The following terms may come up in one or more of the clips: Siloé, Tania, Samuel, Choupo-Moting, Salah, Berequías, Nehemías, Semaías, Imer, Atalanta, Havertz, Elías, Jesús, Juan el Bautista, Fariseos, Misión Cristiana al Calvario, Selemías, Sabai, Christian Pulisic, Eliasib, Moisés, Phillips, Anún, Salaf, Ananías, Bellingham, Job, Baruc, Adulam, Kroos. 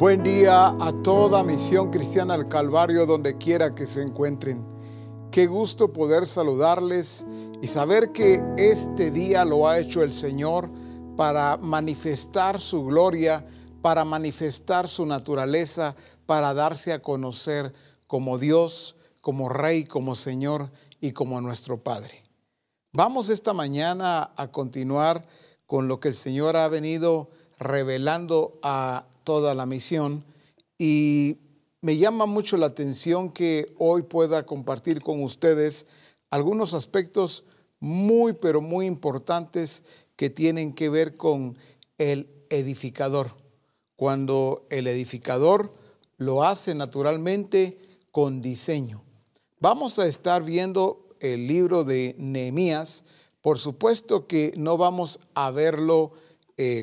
Buen día a toda Misión Cristiana al Calvario, donde quiera que se encuentren. Qué gusto poder saludarles y saber que este día lo ha hecho el Señor para manifestar su gloria, para manifestar su naturaleza, para darse a conocer como Dios, como Rey, como Señor y como nuestro Padre. Vamos esta mañana a continuar con lo que el Señor ha venido revelando a toda la misión, y me llama mucho la atención que hoy pueda compartir con ustedes algunos aspectos muy, pero muy importantes que tienen que ver con el edificador. Cuando el edificador lo hace naturalmente con diseño. Vamos a estar viendo el libro de Nehemías. Por supuesto que no vamos a verlo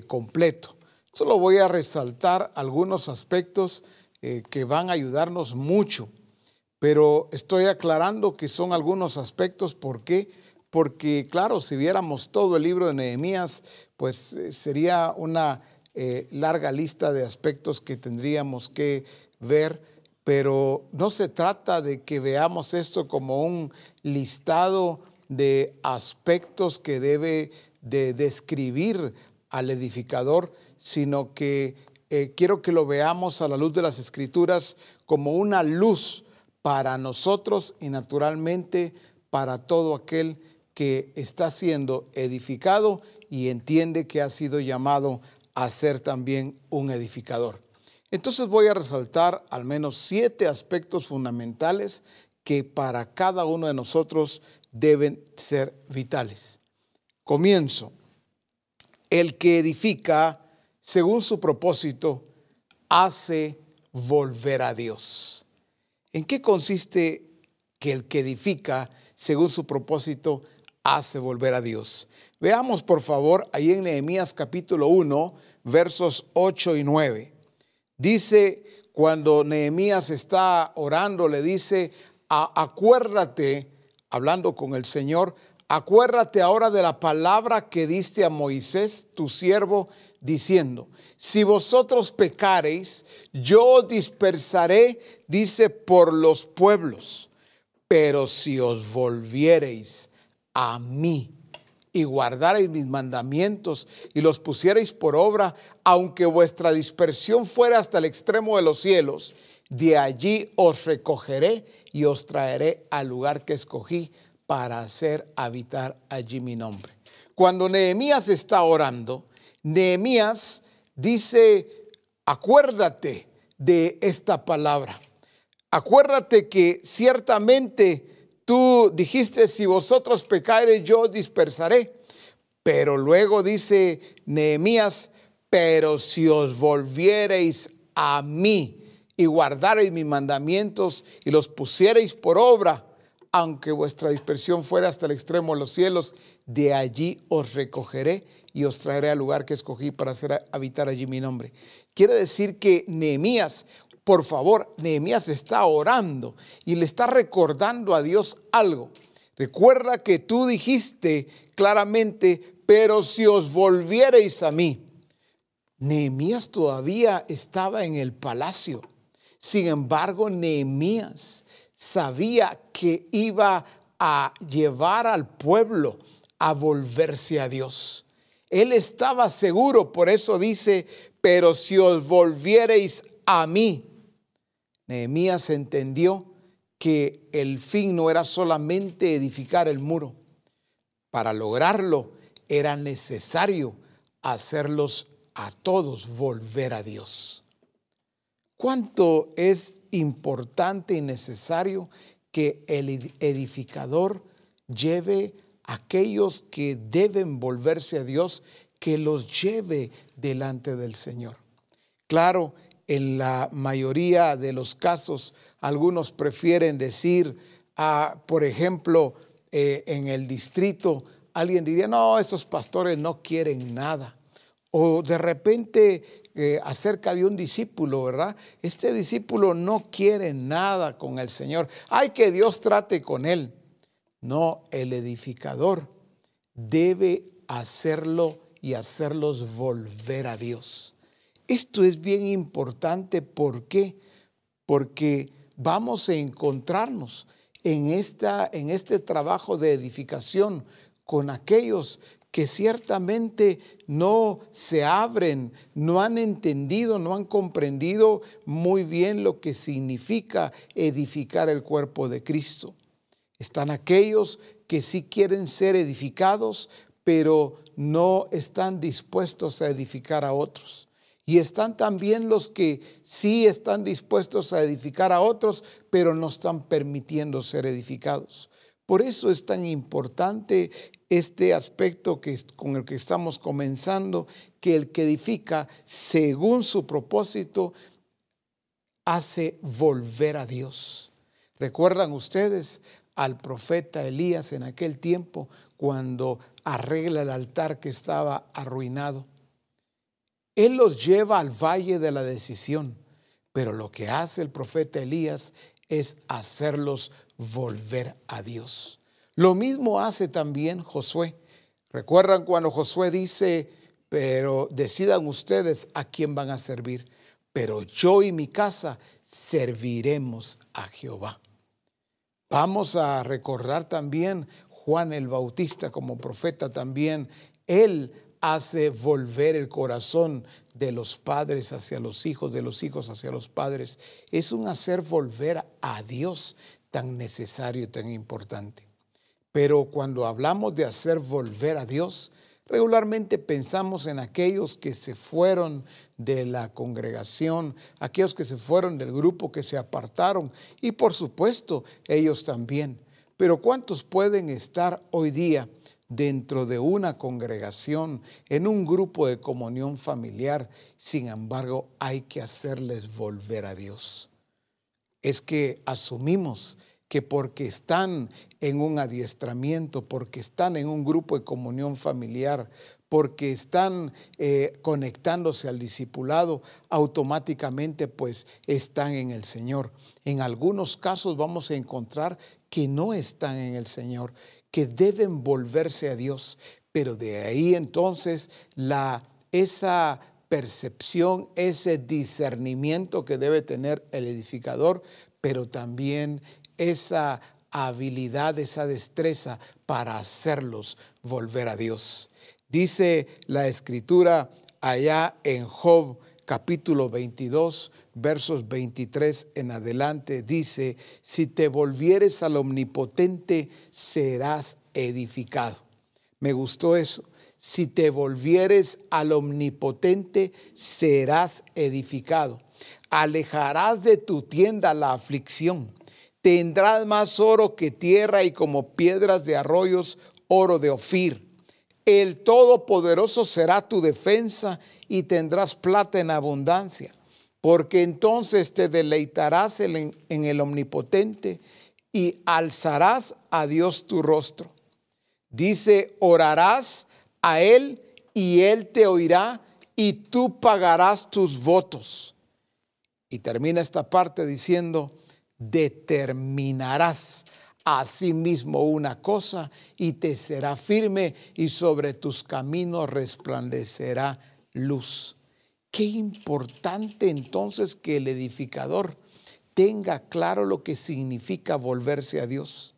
completo. Solo voy a resaltar algunos aspectos que van a ayudarnos mucho, pero estoy aclarando que son algunos aspectos. ¿Por qué? Porque, claro, si viéramos todo el libro de Nehemías, pues sería una larga lista de aspectos que tendríamos que ver, pero no se trata de que veamos esto como un listado de aspectos que debe de describir al edificador, sino que quiero que lo veamos a la luz de las Escrituras como una luz para nosotros y naturalmente para todo aquel que está siendo edificado y entiende que ha sido llamado a ser también un edificador. Entonces voy a resaltar al menos 7 aspectos fundamentales que para cada uno de nosotros deben ser vitales. Comienzo. El que edifica según su propósito, hace volver a Dios. ¿En qué consiste que el que edifica según su propósito hace volver a Dios? Veamos, por favor, ahí en Nehemías capítulo 1, versos 8 y 9. Dice, cuando Nehemías está orando, le dice, acuérdate, hablando con el Señor, acuérdate ahora de la palabra que diste a Moisés, tu siervo, diciendo, si vosotros pecareis, yo dispersaré, dice, por los pueblos. Pero si os volviereis a mí y guardareis mis mandamientos y los pusiereis por obra, aunque vuestra dispersión fuera hasta el extremo de los cielos, de allí os recogeré y os traeré al lugar que escogí, para hacer habitar allí mi nombre. Cuando Nehemías está orando, Nehemías dice, acuérdate de esta palabra. Acuérdate que ciertamente tú dijiste, si vosotros pecareis, yo dispersaré. Pero luego dice Nehemías, pero si os volviereis a mí y guardareis mis mandamientos y los pusiereis por obra, aunque vuestra dispersión fuera hasta el extremo de los cielos, de allí os recogeré y os traeré al lugar que escogí para hacer habitar allí mi nombre. Quiere decir que Nehemías, por favor, Nehemías está orando y le está recordando a Dios algo. Recuerda que tú dijiste claramente, pero si os volviereis a mí. Nehemías todavía estaba en el palacio. Sin embargo, Nehemías sabía que iba a llevar al pueblo a volverse a Dios. Él estaba seguro, por eso dice, pero si os volviereis a mí. Nehemías entendió que el fin no era solamente edificar el muro. Para lograrlo era necesario hacerlos a todos volver a Dios. ¿Cuánto es importante y necesario que el edificador lleve a aquellos que deben volverse a Dios, que los lleve delante del Señor? Claro, en la mayoría de los casos, algunos prefieren decir, por ejemplo, en el distrito, alguien diría, no, esos pastores no quieren nada. O de repente acerca de un discípulo, ¿verdad? Este discípulo no quiere nada con el Señor. Ay, que Dios trate con él. No, el edificador debe hacerlo y hacerlos volver a Dios. Esto es bien importante. ¿Por qué? Porque vamos a encontrarnos en este trabajo de edificación con aquellos que ciertamente no se abren, no han entendido, no han comprendido muy bien lo que significa edificar el cuerpo de Cristo. Están aquellos que sí quieren ser edificados, pero no están dispuestos a edificar a otros. Y están también los que sí están dispuestos a edificar a otros, pero no están permitiendo ser edificados. Por eso es tan importante este aspecto con el que estamos comenzando, que el que edifica según su propósito hace volver a Dios. ¿Recuerdan ustedes al profeta Elías en aquel tiempo cuando arregla el altar que estaba arruinado? Él los lleva al valle de la decisión, pero lo que hace el profeta Elías es hacerlos volver a Dios. Lo mismo hace también Josué. ¿Recuerdan cuando Josué dice, pero decidan ustedes a quién van a servir? Pero yo y mi casa serviremos a Jehová. Vamos a recordar también Juan el Bautista como profeta también. Él hace volver el corazón de los padres hacia los hijos, de los hijos hacia los padres. Es un hacer volver a Dios tan necesario y tan importante. Pero cuando hablamos de hacer volver a Dios, regularmente pensamos en aquellos que se fueron de la congregación, aquellos que se fueron del grupo, que se apartaron, y por supuesto ellos también. Pero ¿cuántos pueden estar hoy día dentro de una congregación, en un grupo de comunión familiar? Sin embargo, hay que hacerles volver a Dios. Es que asumimos que porque están en un adiestramiento, porque están en un grupo de comunión familiar, porque están conectándose al discipulado, automáticamente pues están en el Señor. En algunos casos vamos a encontrar que no están en el Señor, que deben volverse a Dios. Pero de ahí entonces esa percepción, ese discernimiento que debe tener el edificador, pero también esa habilidad, esa destreza para hacerlos volver a Dios. Dice la Escritura allá en Job capítulo 22, versos 23 en adelante, dice: si te volvieres al Omnipotente, serás edificado. Me gustó eso. Si te volvieres al Omnipotente, serás edificado. Alejarás de tu tienda la aflicción. Tendrás más oro que tierra y como piedras de arroyos, oro de Ofir. El Todopoderoso será tu defensa y tendrás plata en abundancia, porque entonces te deleitarás en el Omnipotente y alzarás a Dios tu rostro. Dice, orarás a Él y Él te oirá y tú pagarás tus votos. Y termina esta parte diciendo, determinarás a sí mismo una cosa y te será firme y sobre tus caminos resplandecerá luz. Qué importante entonces que el edificador tenga claro lo que significa volverse a Dios.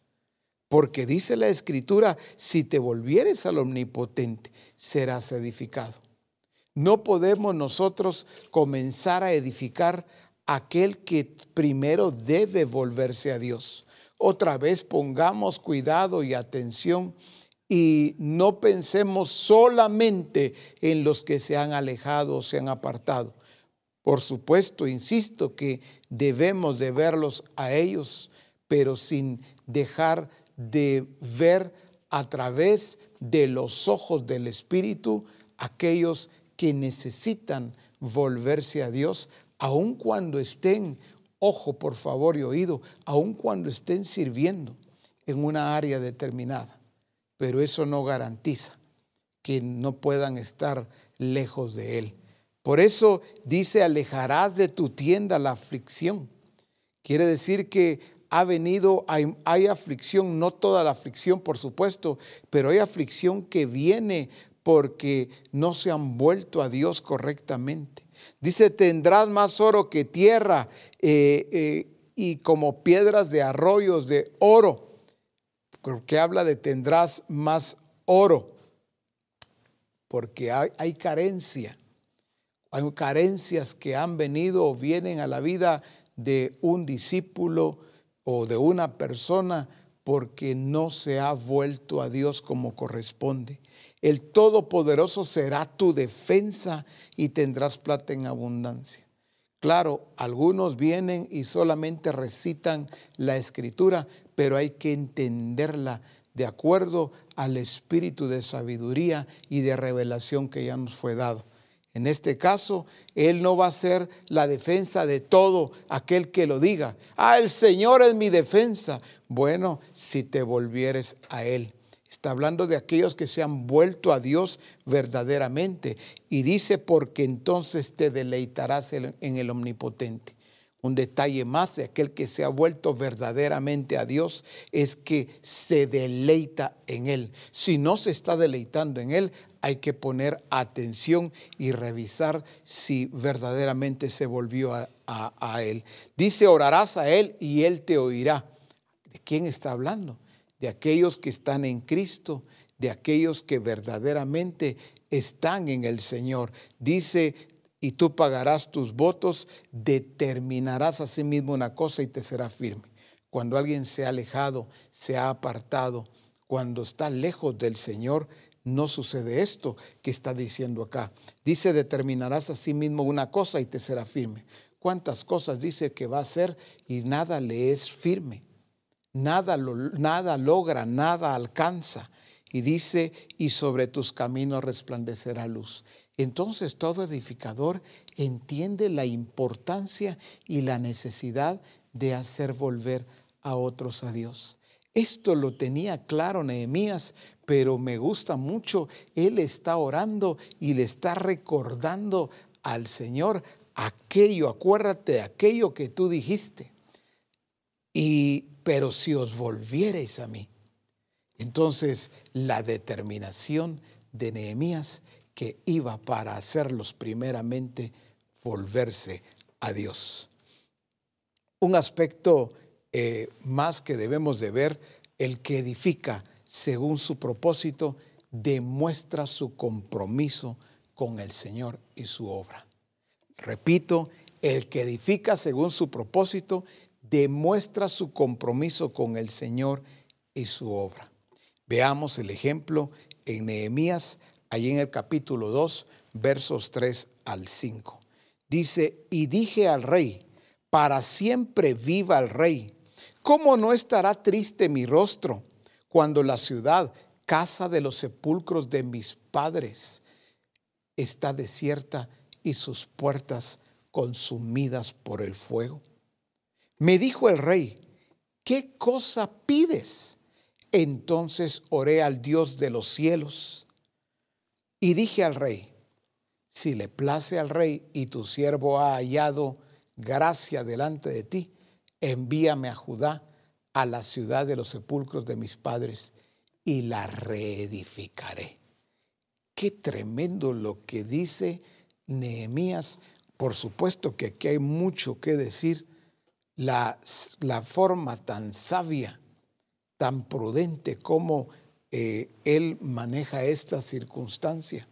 Porque dice la Escritura, si te volvieres al Omnipotente, serás edificado. No podemos nosotros comenzar a edificar aquel que primero debe volverse a Dios. Otra vez pongamos cuidado y atención y no pensemos solamente en los que se han alejado o se han apartado. Por supuesto, insisto que debemos de verlos a ellos, pero sin dejar de ver a través de los ojos del Espíritu aquellos que necesitan volverse a Dios. Aun cuando estén, ojo por favor y oído, aun cuando estén sirviendo en una área determinada. Pero eso no garantiza que no puedan estar lejos de Él. Por eso dice, alejarás de tu tienda la aflicción. Quiere decir que hay aflicción, no toda la aflicción por supuesto, pero hay aflicción que viene porque no se han vuelto a Dios correctamente. Dice, tendrás más oro que tierra y como piedras de arroyos de oro. Porque habla de tendrás más oro. Porque hay carencia. Hay carencias que han venido o vienen a la vida de un discípulo o de una persona porque no se ha vuelto a Dios como corresponde. El Todopoderoso será tu defensa y tendrás plata en abundancia. Claro, algunos vienen y solamente recitan la Escritura, pero hay que entenderla de acuerdo al espíritu de sabiduría y de revelación que ya nos fue dado. En este caso, Él no va a ser la defensa de todo aquel que lo diga. Ah, el Señor es mi defensa. Bueno, si te volvieres a Él. Está hablando de aquellos que se han vuelto a Dios verdaderamente. Y dice, porque entonces te deleitarás en el Omnipotente. Un detalle más de aquel que se ha vuelto verdaderamente a Dios es que se deleita en Él. Si no se está deleitando en Él, hay que poner atención y revisar si verdaderamente se volvió a Él. Dice, orarás a Él y Él te oirá. ¿De quién está hablando? De aquellos que están en Cristo, de aquellos que verdaderamente están en el Señor. Dice, y tú pagarás tus votos, determinarás a sí mismo una cosa y te será firme. Cuando alguien se ha alejado, se ha apartado, cuando está lejos del Señor, no sucede esto que está diciendo acá. Dice, determinarás a sí mismo una cosa y te será firme. ¿Cuántas cosas dice que va a hacer y nada le es firme? Nada logra, nada alcanza. Y dice, y sobre tus caminos resplandecerá luz. Entonces todo edificador entiende la importancia y la necesidad de hacer volver a otros a Dios. Esto lo tenía claro Nehemías, pero me gusta mucho. Él está orando y le está recordando al Señor aquello, acuérdate de aquello que tú dijiste. Pero si os volviereis a mí. Entonces la determinación de Nehemías que iba para hacerlos primeramente volverse a Dios. Un aspecto más que debemos de ver, el que edifica según su propósito demuestra su compromiso con el Señor y su obra. Repito, el que edifica según su propósito demuestra su compromiso con el Señor y su obra. Veamos el ejemplo en Nehemías allí en el capítulo 2, versos 3 al 5. Dice, y dije al rey, para siempre viva el rey. ¿Cómo no estará triste mi rostro cuando la ciudad, casa de los sepulcros de mis padres, está desierta y sus puertas consumidas por el fuego? Me dijo el rey, ¿qué cosa pides? Entonces oré al Dios de los cielos. Y dije al rey, si le place al rey y tu siervo ha hallado gracia delante de ti, envíame a Judá, a la ciudad de los sepulcros de mis padres, y la reedificaré. Qué tremendo lo que dice Nehemías. Por supuesto que aquí hay mucho que decir. La forma tan sabia, tan prudente como él maneja esta circunstancia.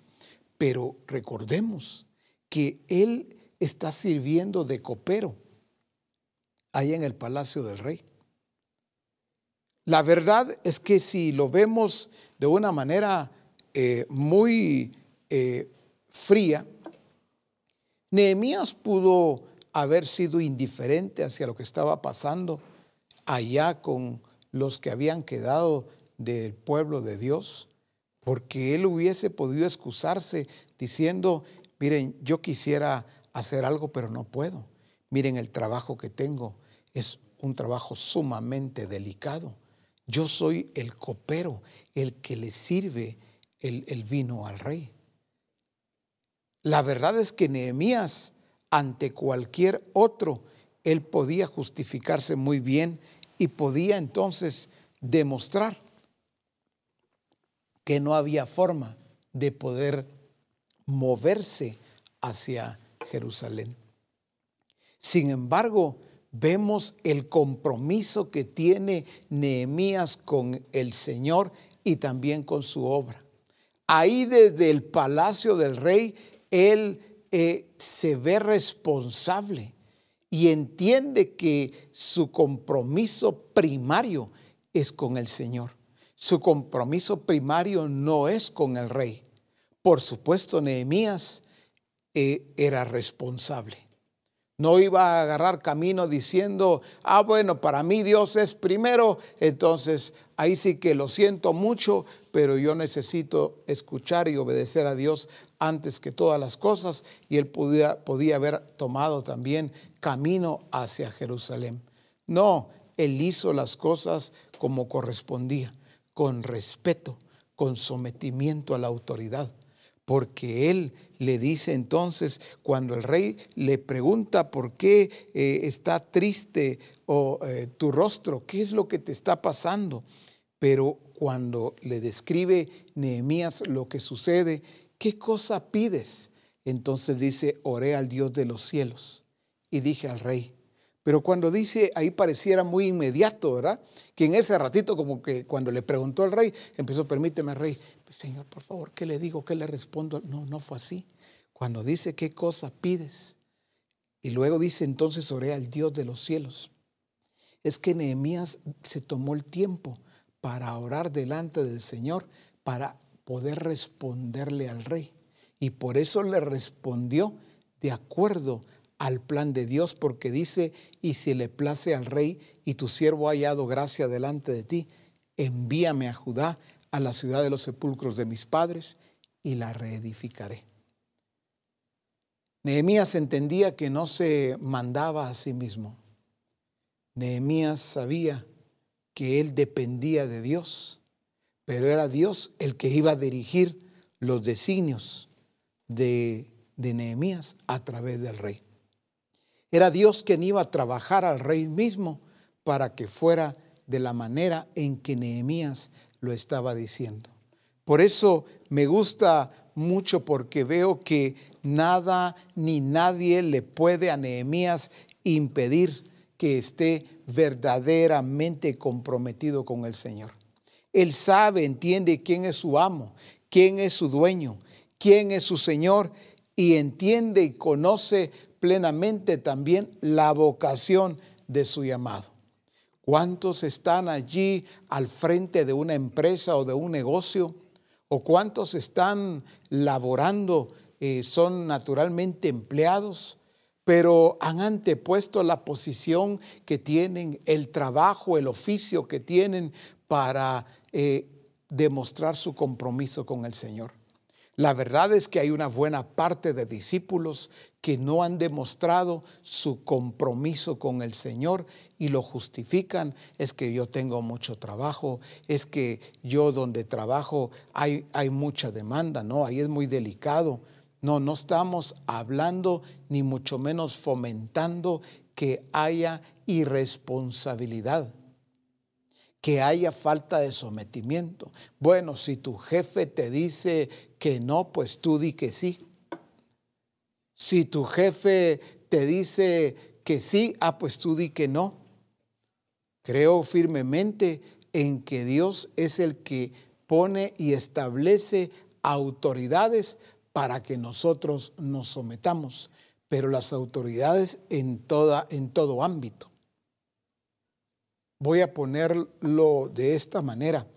Pero recordemos que él está sirviendo de copero ahí en el palacio del rey. La verdad es que si lo vemos de una manera muy fría, Nehemías pudo haber sido indiferente hacia lo que estaba pasando allá con los que habían quedado del pueblo de Dios, porque él hubiese podido excusarse diciendo, miren, yo quisiera hacer algo, pero no puedo. Miren, el trabajo que tengo es un trabajo sumamente delicado. Yo soy el copero, el que le sirve el vino al rey. La verdad es que Nehemías, ante cualquier otro, él podía justificarse muy bien y podía entonces demostrar que no había forma de poder moverse hacia Jerusalén. Sin embargo, vemos el compromiso que tiene Nehemías con el Señor y también con su obra. Ahí desde el palacio del rey, él se ve responsable y entiende que su compromiso primario es con el Señor. Su compromiso primario no es con el rey. Por supuesto, Nehemías era responsable. No iba a agarrar camino diciendo, bueno, para mí Dios es primero, entonces ahí sí que lo siento mucho, pero yo necesito escuchar y obedecer a Dios antes que todas las cosas. Y él podía haber tomado también camino hacia Jerusalén. No, él hizo las cosas como correspondía, con respeto, con sometimiento a la autoridad. Porque él le dice entonces, cuando el rey le pregunta por qué está triste o tu rostro, ¿qué es lo que te está pasando? Pero cuando le describe Nehemías lo que sucede, ¿qué cosa pides? Entonces dice, oré al Dios de los cielos y dije al rey. Pero cuando dice, ahí pareciera muy inmediato, ¿verdad? Que en ese ratito, como que cuando le preguntó al rey, empezó, permíteme rey, Señor, por favor, ¿qué le digo? ¿Qué le respondo? No, no fue así. Cuando dice, ¿qué cosa pides? Y luego dice, entonces oré al Dios de los cielos. Es que Nehemías se tomó el tiempo para orar delante del Señor, para poder responderle al rey. Y por eso le respondió de acuerdo al plan de Dios, porque dice, y si le place al rey y tu siervo ha hallado gracia delante de ti, envíame a Judá, a la ciudad de los sepulcros de mis padres, y la reedificaré. Nehemías entendía que no se mandaba a sí mismo. Nehemías sabía que él dependía de Dios, pero era Dios el que iba a dirigir los designios de Nehemías a través del rey. Era Dios quien iba a trabajar al rey mismo para que fuera de la manera en que Nehemías lo estaba diciendo. Por eso me gusta mucho, porque veo que nada ni nadie le puede a Nehemías impedir que esté verdaderamente comprometido con el Señor. Él sabe, entiende quién es su amo, quién es su dueño, quién es su Señor, y entiende y conoce plenamente también la vocación de su llamado. ¿Cuántos están allí al frente de una empresa o de un negocio? ¿O cuántos están laborando, son naturalmente empleados, pero han antepuesto la posición que tienen, el trabajo, el oficio que tienen, para demostrar su compromiso con el Señor? La verdad es que hay una buena parte de discípulos que no han demostrado su compromiso con el Señor y lo justifican. Es que yo tengo mucho trabajo, es que yo donde trabajo hay mucha demanda, no, ahí es muy delicado. No, no estamos hablando ni mucho menos fomentando que haya irresponsabilidad, que haya falta de sometimiento. Bueno, si tu jefe te dice que no, pues tú di que sí. Si tu jefe te dice que sí, pues tú di que no. Creo firmemente en que Dios es el que pone y establece autoridades para que nosotros nos sometamos, pero las autoridades en todo ámbito. Voy a ponerlo de esta manera.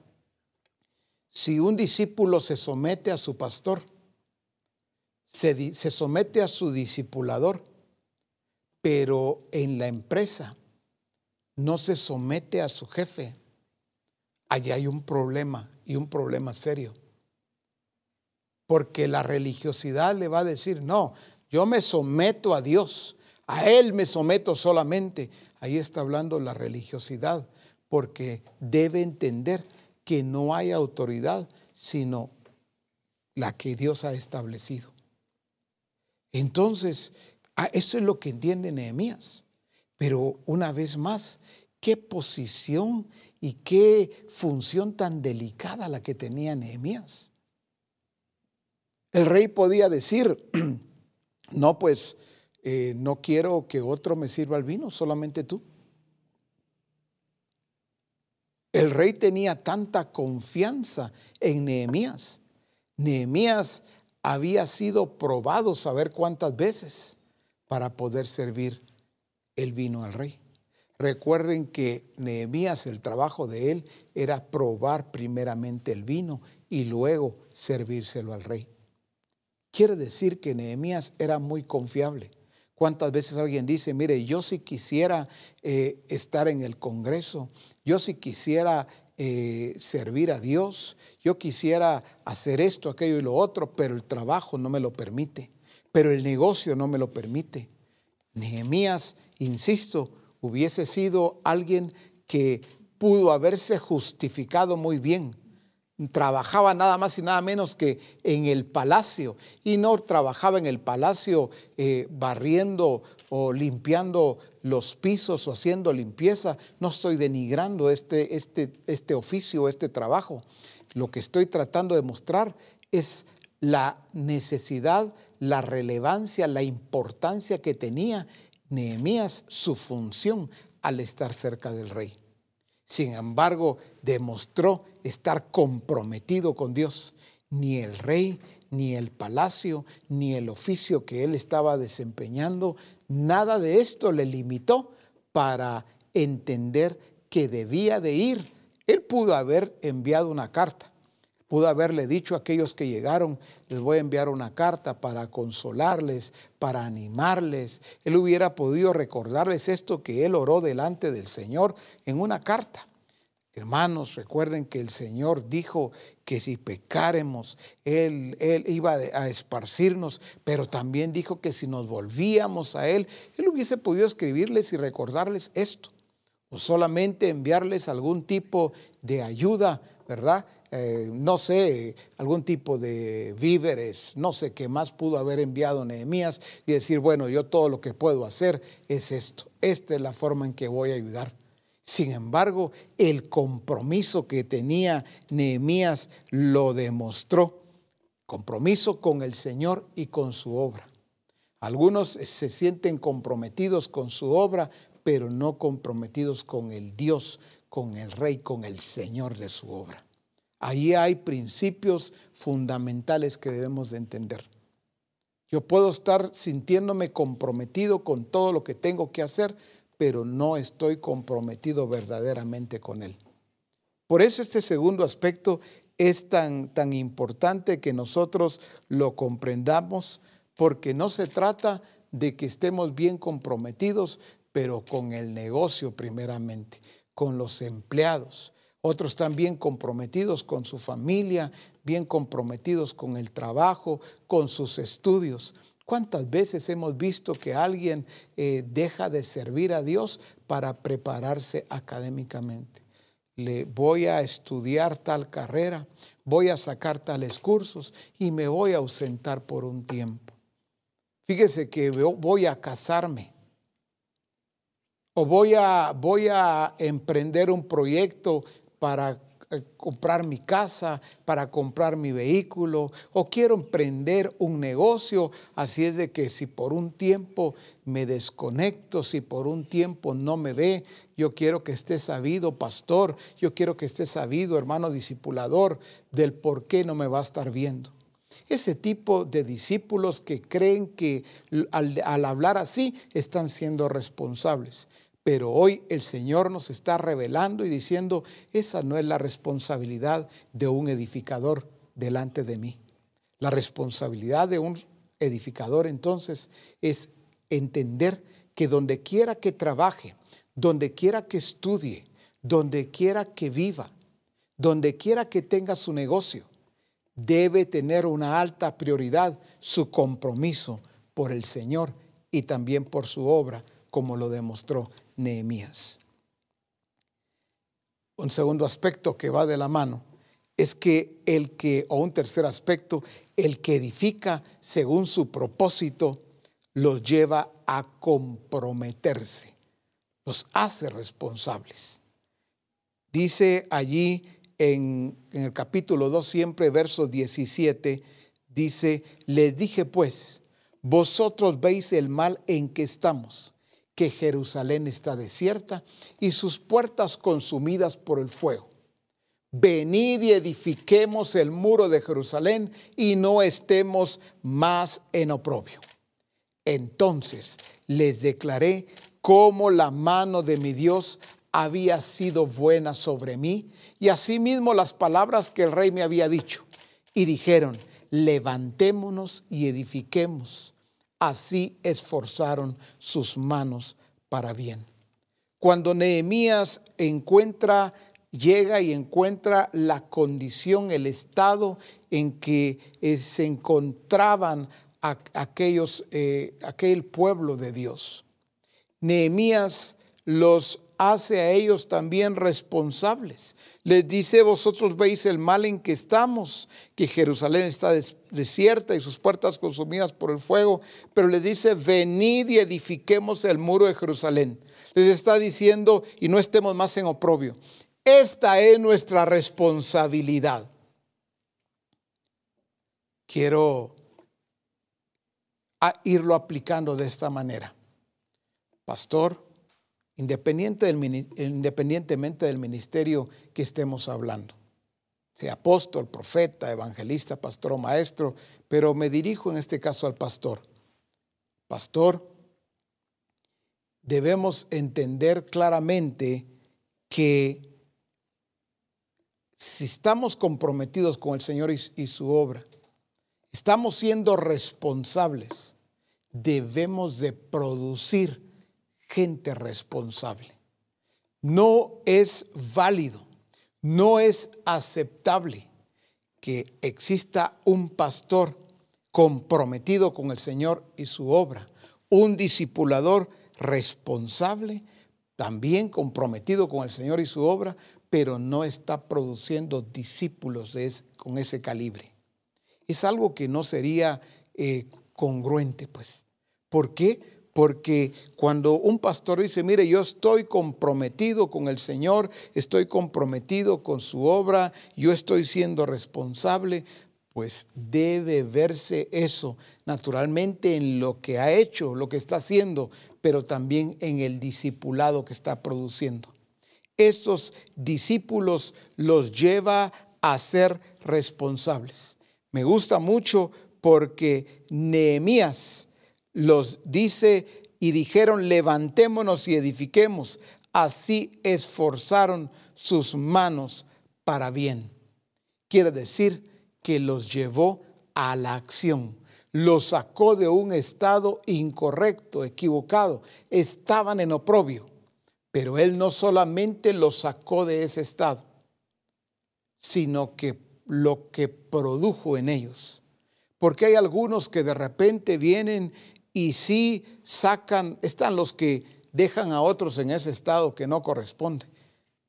Si un discípulo se somete a su pastor, se somete a su discipulador, pero en la empresa no se somete a su jefe, allí hay un problema, y un problema serio. Porque la religiosidad le va a decir, no, yo me someto a Dios, a Él me someto solamente. Ahí está hablando la religiosidad, porque debe entender que no hay autoridad sino la que Dios ha establecido. Entonces, eso es lo que entiende Nehemías. Pero una vez más, qué posición y qué función tan delicada la que tenía Nehemías. El rey podía decir, no, pues no quiero que otro me sirva el vino, solamente tú. El rey tenía tanta confianza en Nehemías. Nehemías había sido probado saber cuántas veces para poder servir el vino al rey. Recuerden que Nehemías, el trabajo de él era probar primeramente el vino y luego servírselo al rey. Quiere decir que Nehemías era muy confiable. ¿Cuántas veces alguien dice, mire, yo si quisiera estar en el Congreso, yo si quisiera servir a Dios, yo quisiera hacer esto, aquello y lo otro, pero el trabajo no me lo permite, pero el negocio no me lo permite? Nehemías, insisto, hubiese sido alguien que pudo haberse justificado muy bien. Trabajaba nada más y nada menos que en el palacio, y no trabajaba en el palacio barriendo o limpiando los pisos o haciendo limpieza. No estoy denigrando este oficio, este trabajo. Lo que estoy tratando de mostrar es la necesidad, la relevancia, la importancia que tenía Nehemías, su función al estar cerca del rey. Sin embargo, demostró estar comprometido con Dios. Ni el rey, ni el palacio, ni el oficio que él estaba desempeñando, nada de esto le limitó para entender que debía de ir. Él pudo haber enviado una carta. Pudo haberle dicho a aquellos que llegaron, les voy a enviar una carta para consolarles, para animarles. Él hubiera podido recordarles esto que él oró delante del Señor en una carta. Hermanos, recuerden que el Señor dijo que si pecáremos, Él iba a esparcirnos, pero también dijo que si nos volvíamos a Él, Él hubiese podido escribirles y recordarles esto. O solamente enviarles algún tipo de ayuda, ¿verdad? No sé, algún tipo de víveres, no sé qué más pudo haber enviado Nehemías y decir, bueno, yo todo lo que puedo hacer es esto. Esta es la forma en que voy a ayudar. Sin embargo, el compromiso que tenía Nehemías lo demostró. Compromiso con el Señor y con su obra. Algunos se sienten comprometidos con su obra, pero no comprometidos con el Dios, con el Rey, con el Señor de su obra. Ahí hay principios fundamentales que debemos de entender. Yo puedo estar sintiéndome comprometido con todo lo que tengo que hacer, pero no estoy comprometido verdaderamente con Él. Por eso este segundo aspecto es tan importante que nosotros lo comprendamos, porque no se trata de que estemos bien comprometidos, pero con el negocio primeramente, con los empleados. Otros están bien comprometidos con su familia, bien comprometidos con el trabajo, con sus estudios. ¿Cuántas veces hemos visto que alguien deja de servir a Dios para prepararse académicamente? Le voy a estudiar tal carrera, voy a sacar tales cursos y me voy a ausentar por un tiempo. Fíjese que voy a casarme. O voy a emprender un proyecto para comprar mi casa, para comprar mi vehículo, o quiero emprender un negocio. Así es de que si por un tiempo me desconecto, si por un tiempo no me ve, yo quiero que esté sabido, pastor, yo quiero que esté sabido, hermano discipulador, del por qué no me va a estar viendo. Ese tipo de discípulos que creen que al hablar así están siendo responsables. Pero hoy el Señor nos está revelando y diciendo, esa no es la responsabilidad de un edificador delante de mí. La responsabilidad de un edificador entonces es entender que donde quiera que trabaje, donde quiera que estudie, donde quiera que viva, donde quiera que tenga su negocio, debe tener una alta prioridad su compromiso por el Señor y también por su obra, como lo demostró Nehemías. Un segundo aspecto que va de la mano es que un tercer aspecto, el que edifica según su propósito, los lleva a comprometerse, los hace responsables. Dice allí en el capítulo 2, siempre verso 17, Dice, les dije pues, vosotros veis el mal en que estamos, que Jerusalén está desierta y sus puertas consumidas por el fuego. Venid y edifiquemos el muro de Jerusalén y no estemos más en oprobio. Entonces les declaré cómo la mano de mi Dios había sido buena sobre mí y asimismo las palabras que el rey me había dicho. Y dijeron, levantémonos y edifiquemos. Así esforzaron sus manos para bien. Cuando Nehemías llega y encuentra la condición, el estado en que se encontraban aquel pueblo de Dios. Nehemías los hace a ellos también responsables. Les dice, vosotros veis el mal en que estamos, que Jerusalén está desierta y sus puertas consumidas por el fuego, pero les dice, venid y edifiquemos el muro de Jerusalén. Les está diciendo, y no estemos más en oprobio. Esta es nuestra responsabilidad. Quiero irlo aplicando de esta manera. Pastor, independientemente del ministerio que estemos hablando, sea apóstol, profeta, evangelista, pastor o maestro, pero me dirijo en este caso al pastor. Pastor, debemos entender claramente que si estamos comprometidos con el Señor y su obra, estamos siendo responsables, debemos de producir gente responsable. No es válido, no es aceptable que exista un pastor comprometido con el Señor y su obra, un discipulador responsable, también comprometido con el Señor y su obra, pero no está produciendo discípulos con ese calibre. Es algo que no sería congruente, pues. ¿Por qué? Porque cuando un pastor dice, mire, yo estoy comprometido con el Señor, estoy comprometido con su obra, yo estoy siendo responsable, pues debe verse eso naturalmente en lo que ha hecho, lo que está haciendo, pero también en el discipulado que está produciendo. Esos discípulos los lleva a ser responsables. Me gusta mucho porque Nehemías los dice y dijeron, levantémonos y edifiquemos. Así esforzaron sus manos para bien. Quiere decir que los llevó a la acción. Los sacó de un estado incorrecto, equivocado. Estaban en oprobio. Pero él no solamente lo sacó de ese estado, sino que lo que produjo en ellos. Porque hay algunos que de repente vienen y sí sacan, están los que dejan a otros en ese estado que no corresponde.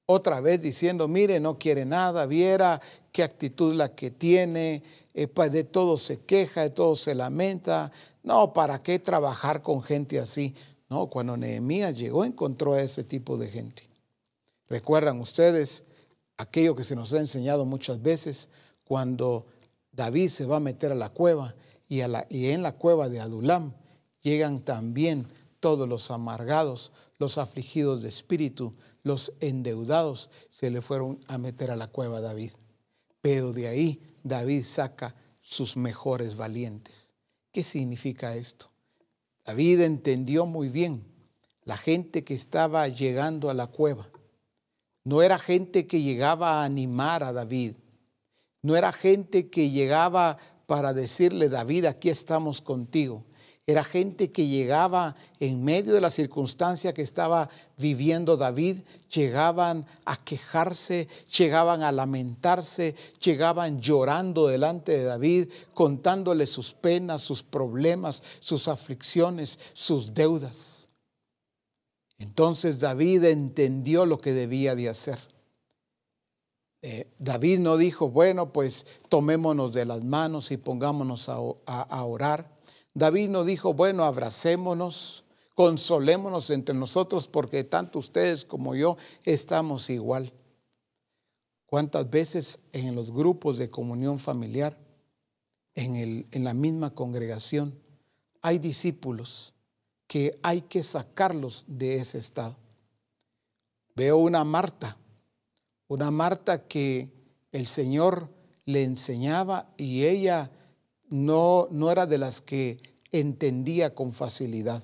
Otra vez diciendo, mire, no quiere nada, viera qué actitud la que tiene, pues de todo se queja, de todo se lamenta. No, ¿para qué trabajar con gente así? No, cuando Nehemías llegó encontró a ese tipo de gente. ¿Recuerdan ustedes aquello que se nos ha enseñado muchas veces? Cuando David se va a meter a la cueva y en la cueva de Adulam llegan también todos los amargados, los afligidos de espíritu, los endeudados, se le fueron a meter a la cueva a David. Pero de ahí David saca sus mejores valientes. ¿Qué significa esto? David entendió muy bien la gente que estaba llegando a la cueva. No era gente que llegaba a animar a David. No era gente que llegaba para decirle, David, aquí estamos contigo. Era gente que llegaba en medio de la circunstancia que estaba viviendo David. Llegaban a quejarse, llegaban a lamentarse, llegaban llorando delante de David, contándole sus penas, sus problemas, sus aflicciones, sus deudas. Entonces David entendió lo que debía de hacer. David no dijo, bueno, pues tomémonos de las manos y pongámonos a orar. David no dijo, bueno, abracémonos, consolémonos entre nosotros porque tanto ustedes como yo estamos igual. ¿Cuántas veces en los grupos de comunión familiar en la misma congregación, hay discípulos que hay que sacarlos de ese estado. Veo una Marta que el Señor le enseñaba y ella no era de las que entendía con facilidad.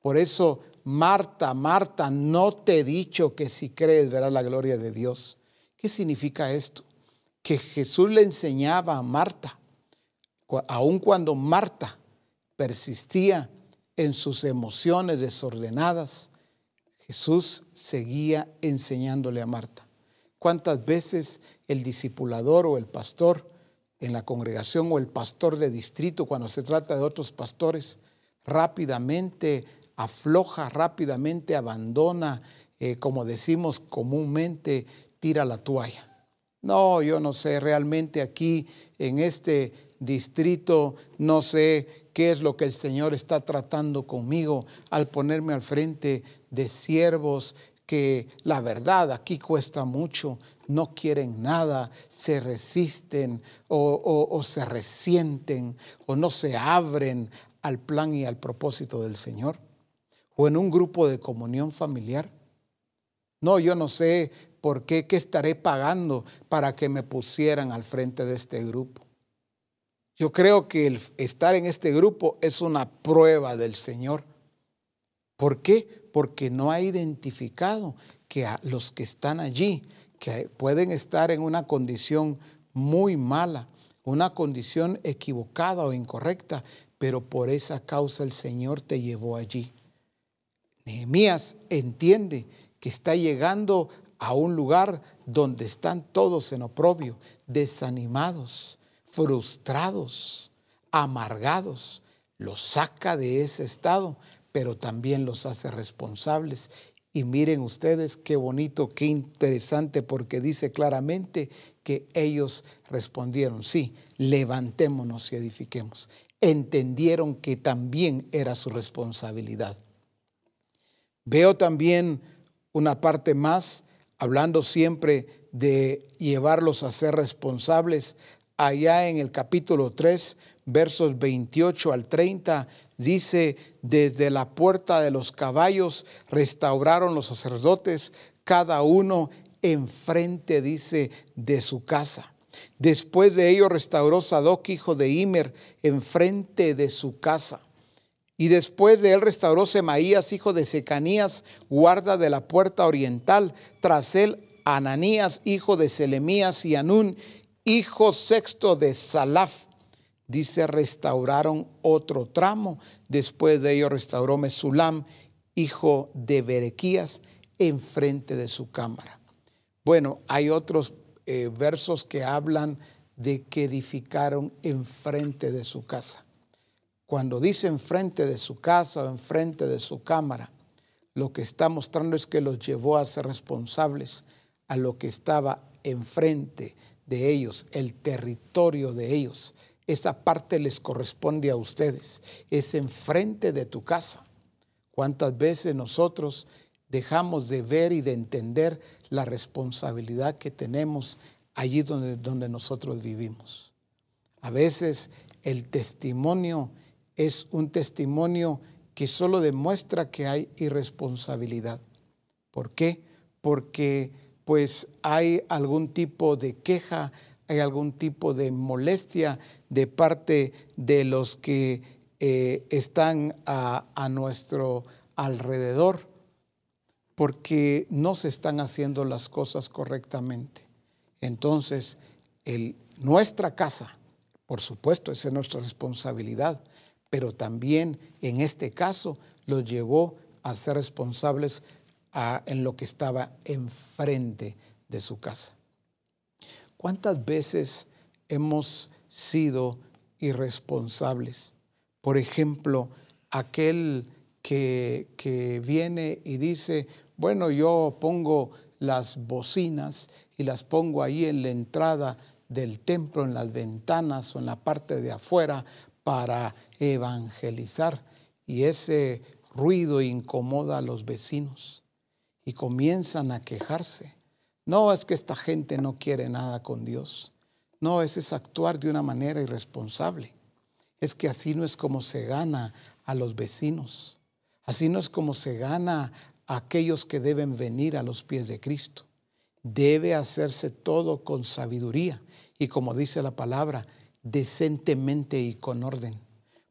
Por eso, Marta, Marta, no te he dicho que si crees verás la gloria de Dios. ¿Qué significa esto? Que Jesús le enseñaba a Marta, aun cuando Marta persistía en sus emociones desordenadas, Jesús seguía enseñándole a Marta. ¿Cuántas veces el discipulador o el pastor en la congregación o el pastor de distrito, cuando se trata de otros pastores, rápidamente afloja, rápidamente abandona, como decimos comúnmente, tira la toalla? No, yo no sé realmente aquí en este distrito, no sé qué es lo que el Señor está tratando conmigo al ponerme al frente de siervos que la verdad aquí cuesta mucho, no quieren nada, se resisten o se resienten o no se abren al plan y al propósito del Señor. O en un grupo de comunión familiar. No, yo no sé por qué estaré pagando para que me pusieran al frente de este grupo. Yo creo que el estar en este grupo es una prueba del Señor. ¿Por qué? Porque no ha identificado que a los que están allí, que pueden estar en una condición muy mala, una condición equivocada o incorrecta, pero por esa causa el Señor te llevó allí. Nehemías entiende que está llegando a un lugar donde están todos en oprobio, desanimados, frustrados, amargados. Los saca de ese estado, pero también los hace responsables. Y miren ustedes qué bonito, qué interesante, porque dice claramente que ellos respondieron, sí, levantémonos y edifiquemos. Entendieron que también era su responsabilidad. Veo también una parte más, hablando siempre de llevarlos a ser responsables. Allá en el capítulo 3, versos 28 al 30, dice, desde la puerta de los caballos restauraron los sacerdotes, cada uno enfrente, dice, de su casa. Después de ello restauró Sadoc, hijo de Imer, enfrente de su casa. Y después de él restauró Semaías, hijo de Secanías, guarda de la puerta oriental. Tras él, Ananías, hijo de Selemías, y Anún, hijo sexto de Salaf. Dice, restauraron otro tramo. Después de ello restauró Mesulam, hijo de Berequías, enfrente de su cámara. Bueno, hay otros versos que hablan de que edificaron enfrente de su casa. Cuando dice enfrente de su casa o enfrente de su cámara, lo que está mostrando es que los llevó a ser responsables a lo que estaba enfrente de ellos, el territorio de ellos. Esa parte les corresponde a ustedes, es enfrente de tu casa. ¿Cuántas veces nosotros dejamos de ver y de entender la responsabilidad que tenemos allí donde nosotros vivimos? A veces el testimonio es un testimonio que solo demuestra que hay irresponsabilidad. ¿Por qué? Porque pues hay algún tipo de queja, hay algún tipo de molestia de parte de los que están a nuestro alrededor, porque no se están haciendo las cosas correctamente. Entonces, nuestra casa, por supuesto, esa es nuestra responsabilidad, pero también en este caso los llevó a ser responsables en lo que estaba enfrente de su casa. ¿Cuántas veces hemos sido irresponsables? Por ejemplo, aquel que viene y dice, bueno, yo pongo las bocinas y las pongo ahí en la entrada del templo, en las ventanas o en la parte de afuera para evangelizar. Y ese ruido incomoda a los vecinos y comienzan a quejarse. No, es que esta gente no quiere nada con Dios. No, ese es actuar de una manera irresponsable. Es que así no es como se gana a los vecinos. Así no es como se gana a aquellos que deben venir a los pies de Cristo. Debe hacerse todo con sabiduría y, como dice la palabra, decentemente y con orden.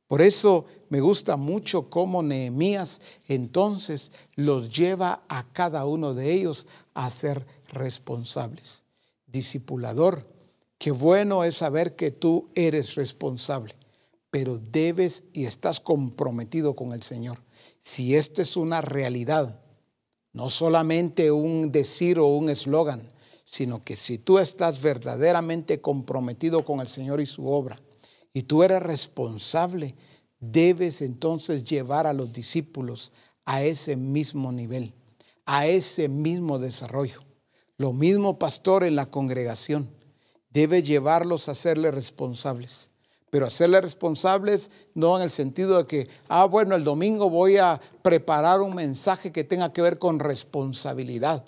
Por eso me gusta mucho cómo Nehemías entonces los lleva a cada uno de ellos a ser responsables. Discipulador, qué bueno es saber que tú eres responsable, pero debes y estás comprometido con el Señor. Si esto es una realidad, no solamente un decir o un eslogan, sino que si tú estás verdaderamente comprometido con el Señor y su obra, y tú eres responsable, debes entonces llevar a los discípulos a ese mismo nivel, a ese mismo desarrollo. Lo mismo pastor en la congregación debe llevarlos a hacerle responsables, pero hacerle responsables no en el sentido de que, el domingo voy a preparar un mensaje que tenga que ver con responsabilidad.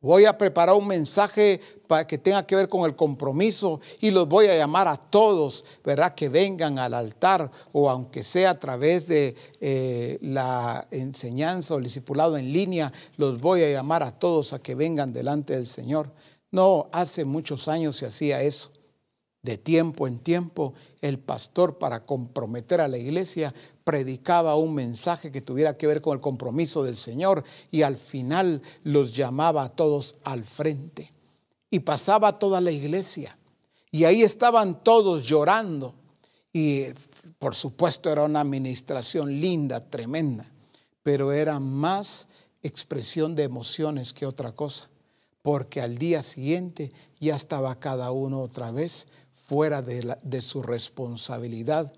Voy a preparar un mensaje para que tenga que ver con el compromiso y los voy a llamar a todos, ¿verdad?, que vengan al altar, o aunque sea a través de la enseñanza o el discipulado en línea, los voy a llamar a todos a que vengan delante del Señor. No, hace muchos años se hacía eso. De tiempo en tiempo, el pastor, para comprometer a la iglesia, predicaba un mensaje que tuviera que ver con el compromiso del Señor y al final los llamaba a todos al frente. Y pasaba toda la iglesia y ahí estaban todos llorando. Y por supuesto era una administración linda, tremenda, pero era más expresión de emociones que otra cosa, porque al día siguiente ya estaba cada uno otra vez fuera de su responsabilidad,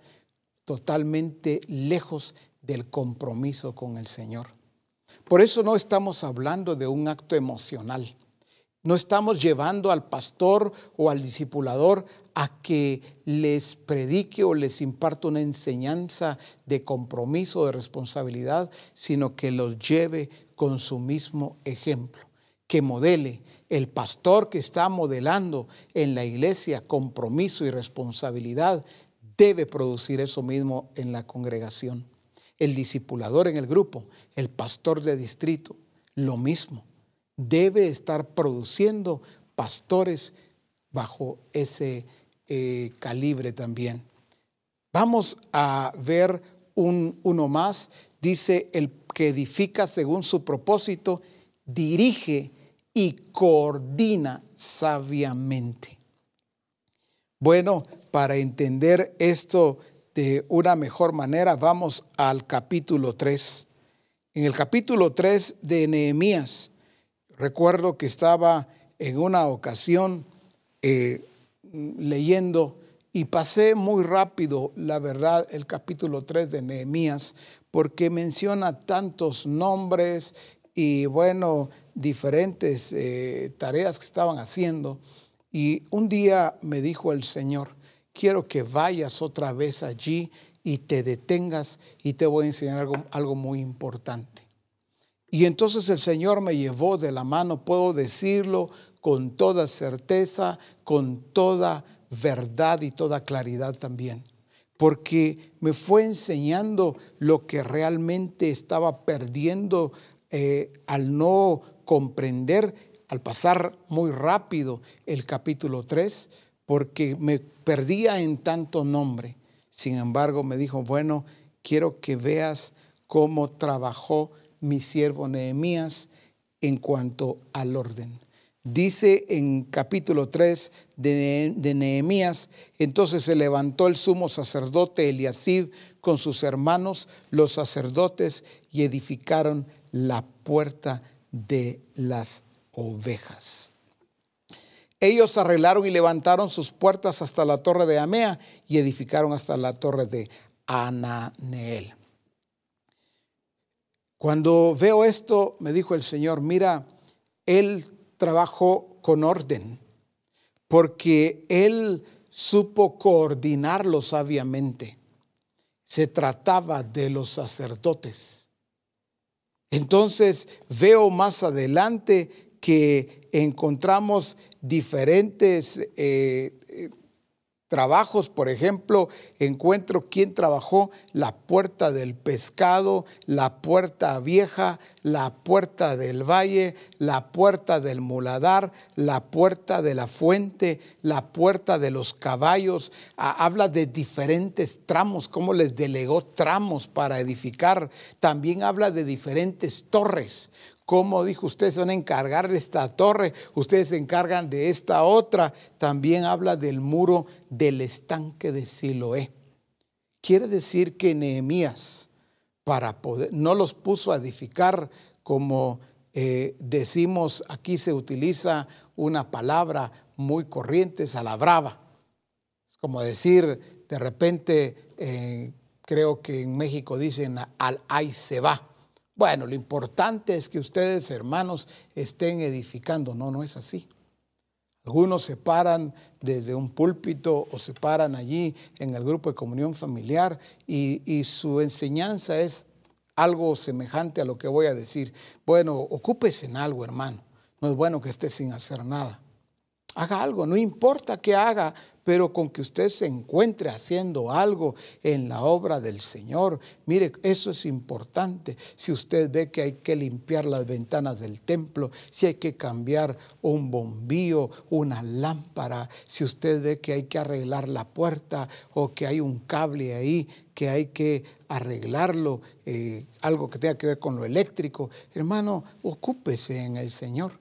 totalmente lejos del compromiso con el Señor. Por eso no estamos hablando de un acto emocional. No estamos llevando al pastor o al discipulador a que les predique o les imparta una enseñanza de compromiso, de responsabilidad, sino que los lleve con su mismo ejemplo, que modele. El pastor que está modelando en la iglesia compromiso y responsabilidad debe producir eso mismo en la congregación. El discipulador en el grupo, el pastor de distrito, lo mismo. Debe estar produciendo pastores bajo ese calibre también. Vamos a ver uno más. Dice: el que edifica según su propósito, dirige y coordina sabiamente. Bueno, para entender esto de una mejor manera, vamos al capítulo 3. En el capítulo 3 de Nehemías, recuerdo que estaba en una ocasión leyendo y pasé muy rápido, la verdad, el capítulo 3 de Nehemías, porque menciona tantos nombres y diferentes tareas que estaban haciendo. Y un día me dijo el Señor: quiero que vayas otra vez allí y te detengas y te voy a enseñar algo muy importante. Y entonces el Señor me llevó de la mano, puedo decirlo con toda certeza, con toda verdad y toda claridad también, porque me fue enseñando lo que realmente estaba perdiendo al no comprender, al pasar muy rápido el capítulo 3, porque me perdía en tanto nombre. Sin embargo, me dijo: quiero que veas cómo trabajó mi siervo Nehemías en cuanto al orden. Dice en capítulo 3 de Nehemías: entonces se levantó el sumo sacerdote Eliasib con sus hermanos, los sacerdotes, y edificaron la puerta de las ovejas. Ellos arreglaron y levantaron sus puertas hasta la torre de Amea y edificaron hasta la torre de Ananeel. Cuando veo esto, me dijo el Señor: mira, él trabajó con orden porque él supo coordinarlo sabiamente. Se trataba de los sacerdotes. Entonces veo más adelante que encontramos diferentes trabajos. Por ejemplo, encuentro quien trabajó la puerta del pescado, la puerta vieja, la puerta del valle, la puerta del muladar, la puerta de la fuente, la puerta de los caballos. Habla de diferentes tramos, cómo les delegó tramos para edificar. También habla de diferentes torres. Como dijo, ustedes van a encargar de esta torre, ustedes se encargan de esta otra. También habla del muro del estanque de Siloé. Quiere decir que Nehemías, para poder, no los puso a edificar, como decimos aquí, se utiliza una palabra muy corriente, a la brava. Es como decir, de repente, creo que en México dicen al ahí se va. Bueno, lo importante es que ustedes, hermanos, estén edificando. No, no es así. Algunos se paran desde un púlpito o se paran allí en el grupo de comunión familiar y su enseñanza es algo semejante a lo que voy a decir. Bueno, ocúpese en algo, hermano. No es bueno que esté sin hacer nada. Haga algo, no importa qué haga, pero con que usted se encuentre haciendo algo en la obra del Señor. Mire, eso es importante. Si usted ve que hay que limpiar las ventanas del templo, si hay que cambiar un bombillo, una lámpara, si usted ve que hay que arreglar la puerta o que hay un cable ahí que hay que arreglarlo, algo que tenga que ver con lo eléctrico, hermano, ocúpese en el Señor.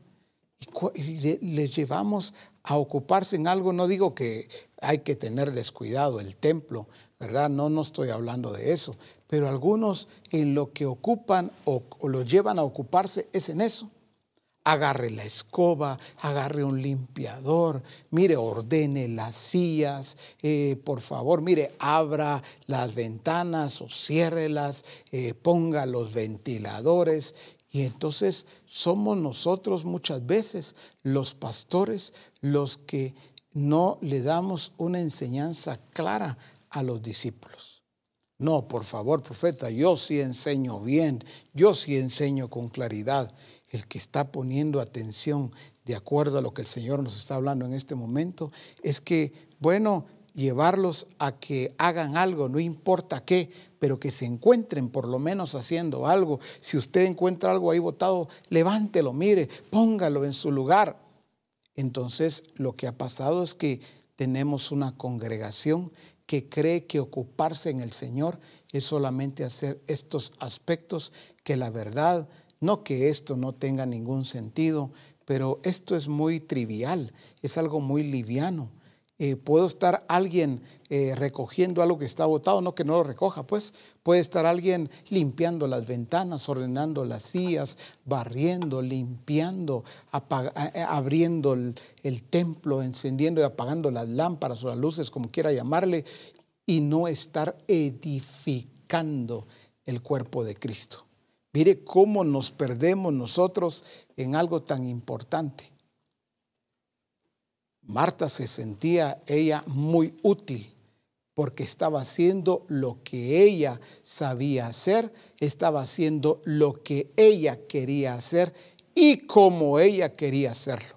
Le llevamos a ocuparse en algo. No digo que hay que tener descuidado el templo, ¿verdad? No estoy hablando de eso. Pero algunos en lo que ocupan o lo llevan a ocuparse es en eso. Agarre la escoba, agarre un limpiador, mire, ordene las sillas, por favor, mire, abra las ventanas o ciérrelas, ponga los ventiladores. Y entonces somos nosotros muchas veces, los pastores, los que no le damos una enseñanza clara a los discípulos. No, por favor, profeta, yo sí enseño bien, yo sí enseño con claridad. El que está poniendo atención de acuerdo a lo que el Señor nos está hablando en este momento es que, bueno, llevarlos a que hagan algo, no importa qué, pero que se encuentren por lo menos haciendo algo. Si usted encuentra algo ahí botado, levántelo, mire, póngalo en su lugar. Entonces, lo que ha pasado es que tenemos una congregación que cree que ocuparse en el Señor es solamente hacer estos aspectos que la verdad, no que esto no tenga ningún sentido, pero esto es muy trivial, es algo muy liviano. Puedo estar alguien recogiendo algo que está botado, no que no lo recoja, pues. Puede estar alguien limpiando las ventanas, ordenando las sillas, barriendo, limpiando, abriendo el templo, encendiendo y apagando las lámparas o las luces, como quiera llamarle, y no estar edificando el cuerpo de Cristo. Mire cómo nos perdemos nosotros en algo tan importante. Marta se sentía ella muy útil porque estaba haciendo lo que ella sabía hacer, estaba haciendo lo que ella quería hacer y como ella quería hacerlo.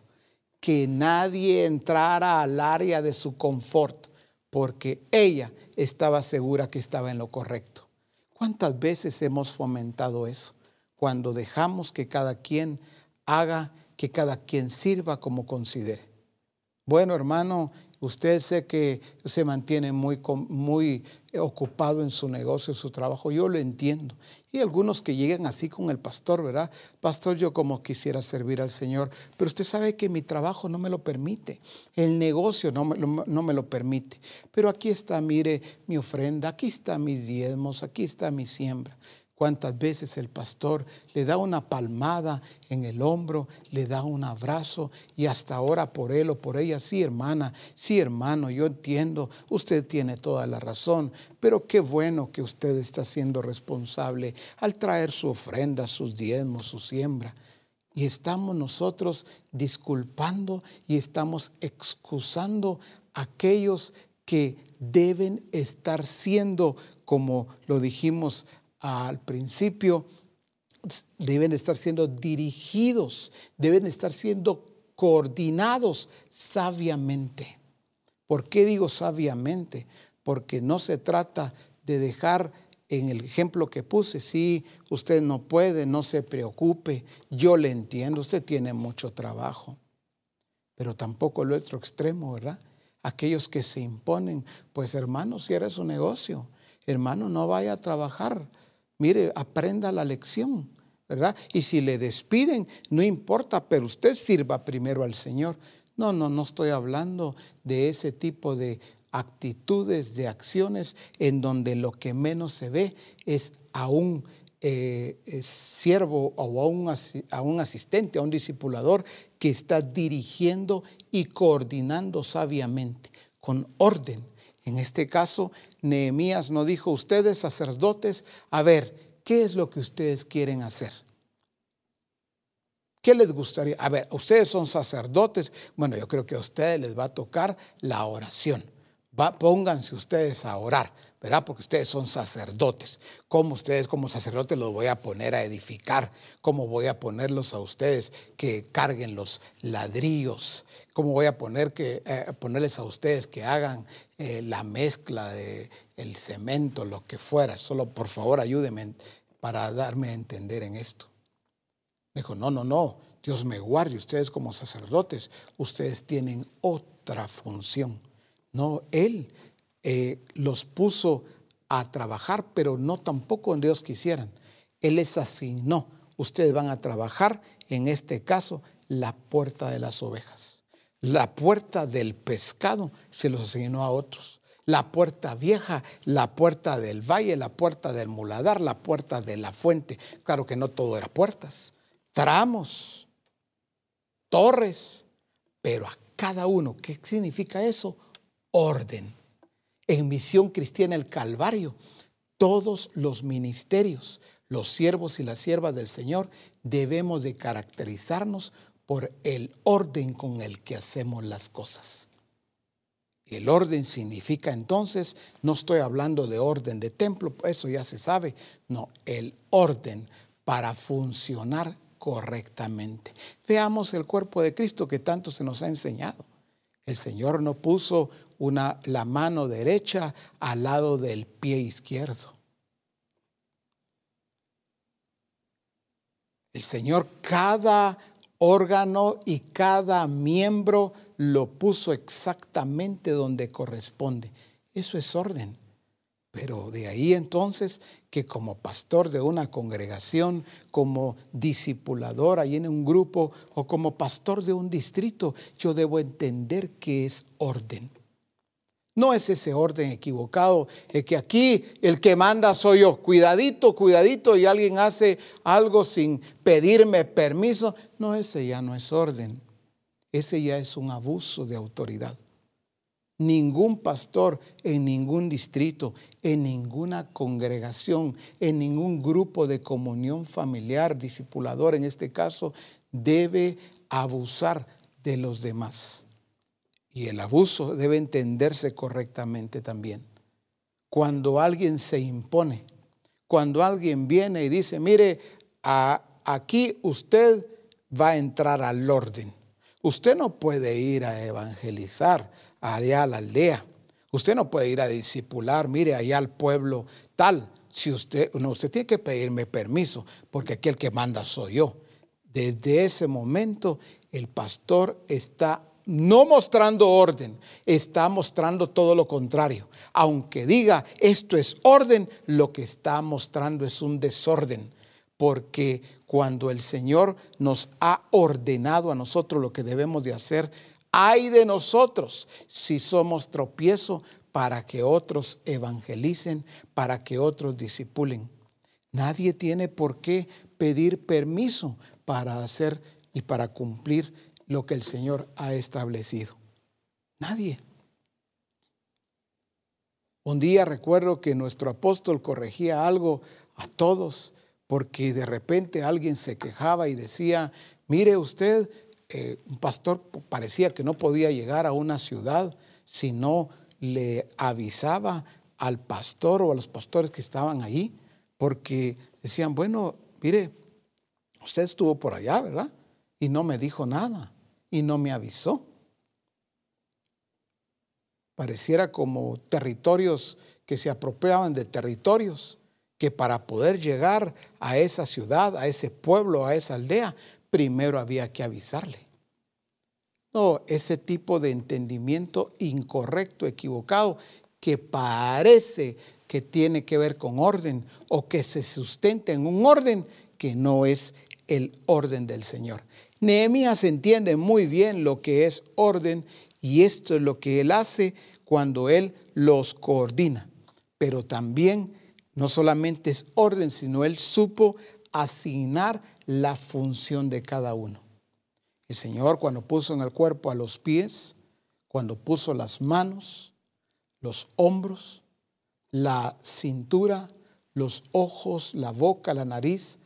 Que nadie entrara al área de su confort porque ella estaba segura que estaba en lo correcto. ¿Cuántas veces hemos fomentado eso? Cuando dejamos que cada quien haga, que cada quien sirva como considere. Bueno, hermano, usted sé que se mantiene muy ocupado en su negocio, en su trabajo. Yo lo entiendo. Y algunos que llegan así con el pastor, ¿verdad? Pastor, yo como quisiera servir al Señor, pero usted sabe que mi trabajo no me lo permite. El negocio no me lo permite. Pero aquí está, mire, mi ofrenda, aquí está mis diezmos, aquí está mi siembra. ¿Cuántas veces el pastor le da una palmada en el hombro, le da un abrazo y hasta ahora por él o por ella? Sí, hermana, sí, hermano, yo entiendo, usted tiene toda la razón, pero qué bueno que usted está siendo responsable al traer su ofrenda, sus diezmos, su siembra. Y estamos nosotros disculpando y estamos excusando a aquellos que deben estar siendo, como lo dijimos al principio, deben estar siendo dirigidos, deben estar siendo coordinados sabiamente. ¿Por qué digo sabiamente? Porque no se trata de dejar en el ejemplo que puse, si usted no puede, no se preocupe, yo le entiendo, usted tiene mucho trabajo. Pero tampoco el otro extremo, ¿verdad? Aquellos que se imponen, pues hermano, cierre su negocio, hermano, no vaya a trabajar, mire, aprenda la lección, ¿verdad? Y si le despiden, no importa, pero usted sirva primero al Señor. No estoy hablando de ese tipo de actitudes, de acciones en donde lo que menos se ve es a un siervo o a un asistente, a un discipulador que está dirigiendo y coordinando sabiamente, con orden. En este caso, Nehemías no dijo: ustedes sacerdotes, a ver, ¿qué es lo que ustedes quieren hacer? ¿Qué les gustaría? A ver, ustedes son sacerdotes, bueno, yo creo que a ustedes les va a tocar la oración. Pónganse ustedes a orar, ¿verdad? Porque ustedes son sacerdotes. ¿Cómo ustedes como sacerdotes los voy a poner a edificar? ¿Cómo voy a ponerlos a ustedes que carguen los ladrillos? ¿Cómo voy a ponerles a ustedes que hagan la mezcla del cemento, lo que fuera? Solo por favor ayúdenme para darme a entender en esto. Me dijo, no, Dios me guarde. Ustedes como sacerdotes, ustedes tienen otra función. No, Él los puso a trabajar, pero no tampoco donde ellos quisieran. Él les asignó. Ustedes van a trabajar, en este caso, la puerta de las ovejas. La puerta del pescado se los asignó a otros. La puerta vieja, la puerta del valle, la puerta del muladar, la puerta de la fuente. Claro que no todo era puertas, tramos, torres, pero a cada uno. ¿Qué significa eso? Orden. En Misión Cristiana al Calvario, todos los ministerios, los siervos y las siervas del Señor, debemos de caracterizarnos por el orden con el que hacemos las cosas. El orden significa entonces, no estoy hablando de orden de templo, eso ya se sabe, no, el orden para funcionar correctamente. Veamos el cuerpo de Cristo que tanto se nos ha enseñado. El Señor no puso la mano derecha al lado del pie izquierdo. El Señor cada órgano y cada miembro lo puso exactamente donde corresponde. Eso es orden. Pero de ahí entonces que como pastor de una congregación, como discipulador ahí en un grupo o como pastor de un distrito, yo debo entender que es orden. No es ese orden equivocado, es que aquí el que manda soy yo. Cuidadito, y alguien hace algo sin pedirme permiso. No, ese ya no es orden. Ese ya es un abuso de autoridad. Ningún pastor en ningún distrito, en ninguna congregación, en ningún grupo de comunión familiar, discipulador en este caso, debe abusar de los demás. Y el abuso debe entenderse correctamente también. Cuando alguien se impone, cuando alguien viene y dice, mire, aquí usted va a entrar al orden. Usted no puede ir a evangelizar allá a la aldea. Usted no puede ir a discipular, mire, allá al pueblo tal. Si usted tiene que pedirme permiso, porque aquí el que manda soy yo. Desde ese momento, el pastor está no mostrando orden, está mostrando todo lo contrario. Aunque diga esto es orden, lo que está mostrando es un desorden. Porque cuando el Señor nos ha ordenado a nosotros lo que debemos de hacer, ay de nosotros si somos tropiezo para que otros evangelicen, para que otros discipulen. Nadie tiene por qué pedir permiso para hacer y para cumplir lo que el Señor ha establecido. Nadie. Un día recuerdo que nuestro apóstol corregía algo a todos, porque de repente alguien se quejaba y decía, mire usted, un pastor parecía que no podía llegar a una ciudad si no le avisaba al pastor o a los pastores que estaban allí, porque decían, bueno, mire, usted estuvo por allá, ¿verdad? Y no me dijo nada y no me avisó. Pareciera como territorios que se apropiaban de territorios, que para poder llegar a esa ciudad, a ese pueblo, a esa aldea, primero había que avisarle. No, ese tipo de entendimiento incorrecto, equivocado, que parece que tiene que ver con orden o que se sustenta en un orden que no es el orden del Señor. Nehemías entiende muy bien lo que es orden y esto es lo que él hace cuando él los coordina. Pero también no solamente es orden, sino él supo asignar la función de cada uno. El Señor, cuando puso en el cuerpo a los pies, cuando puso las manos, los hombros, la cintura, los ojos, la boca, la nariz,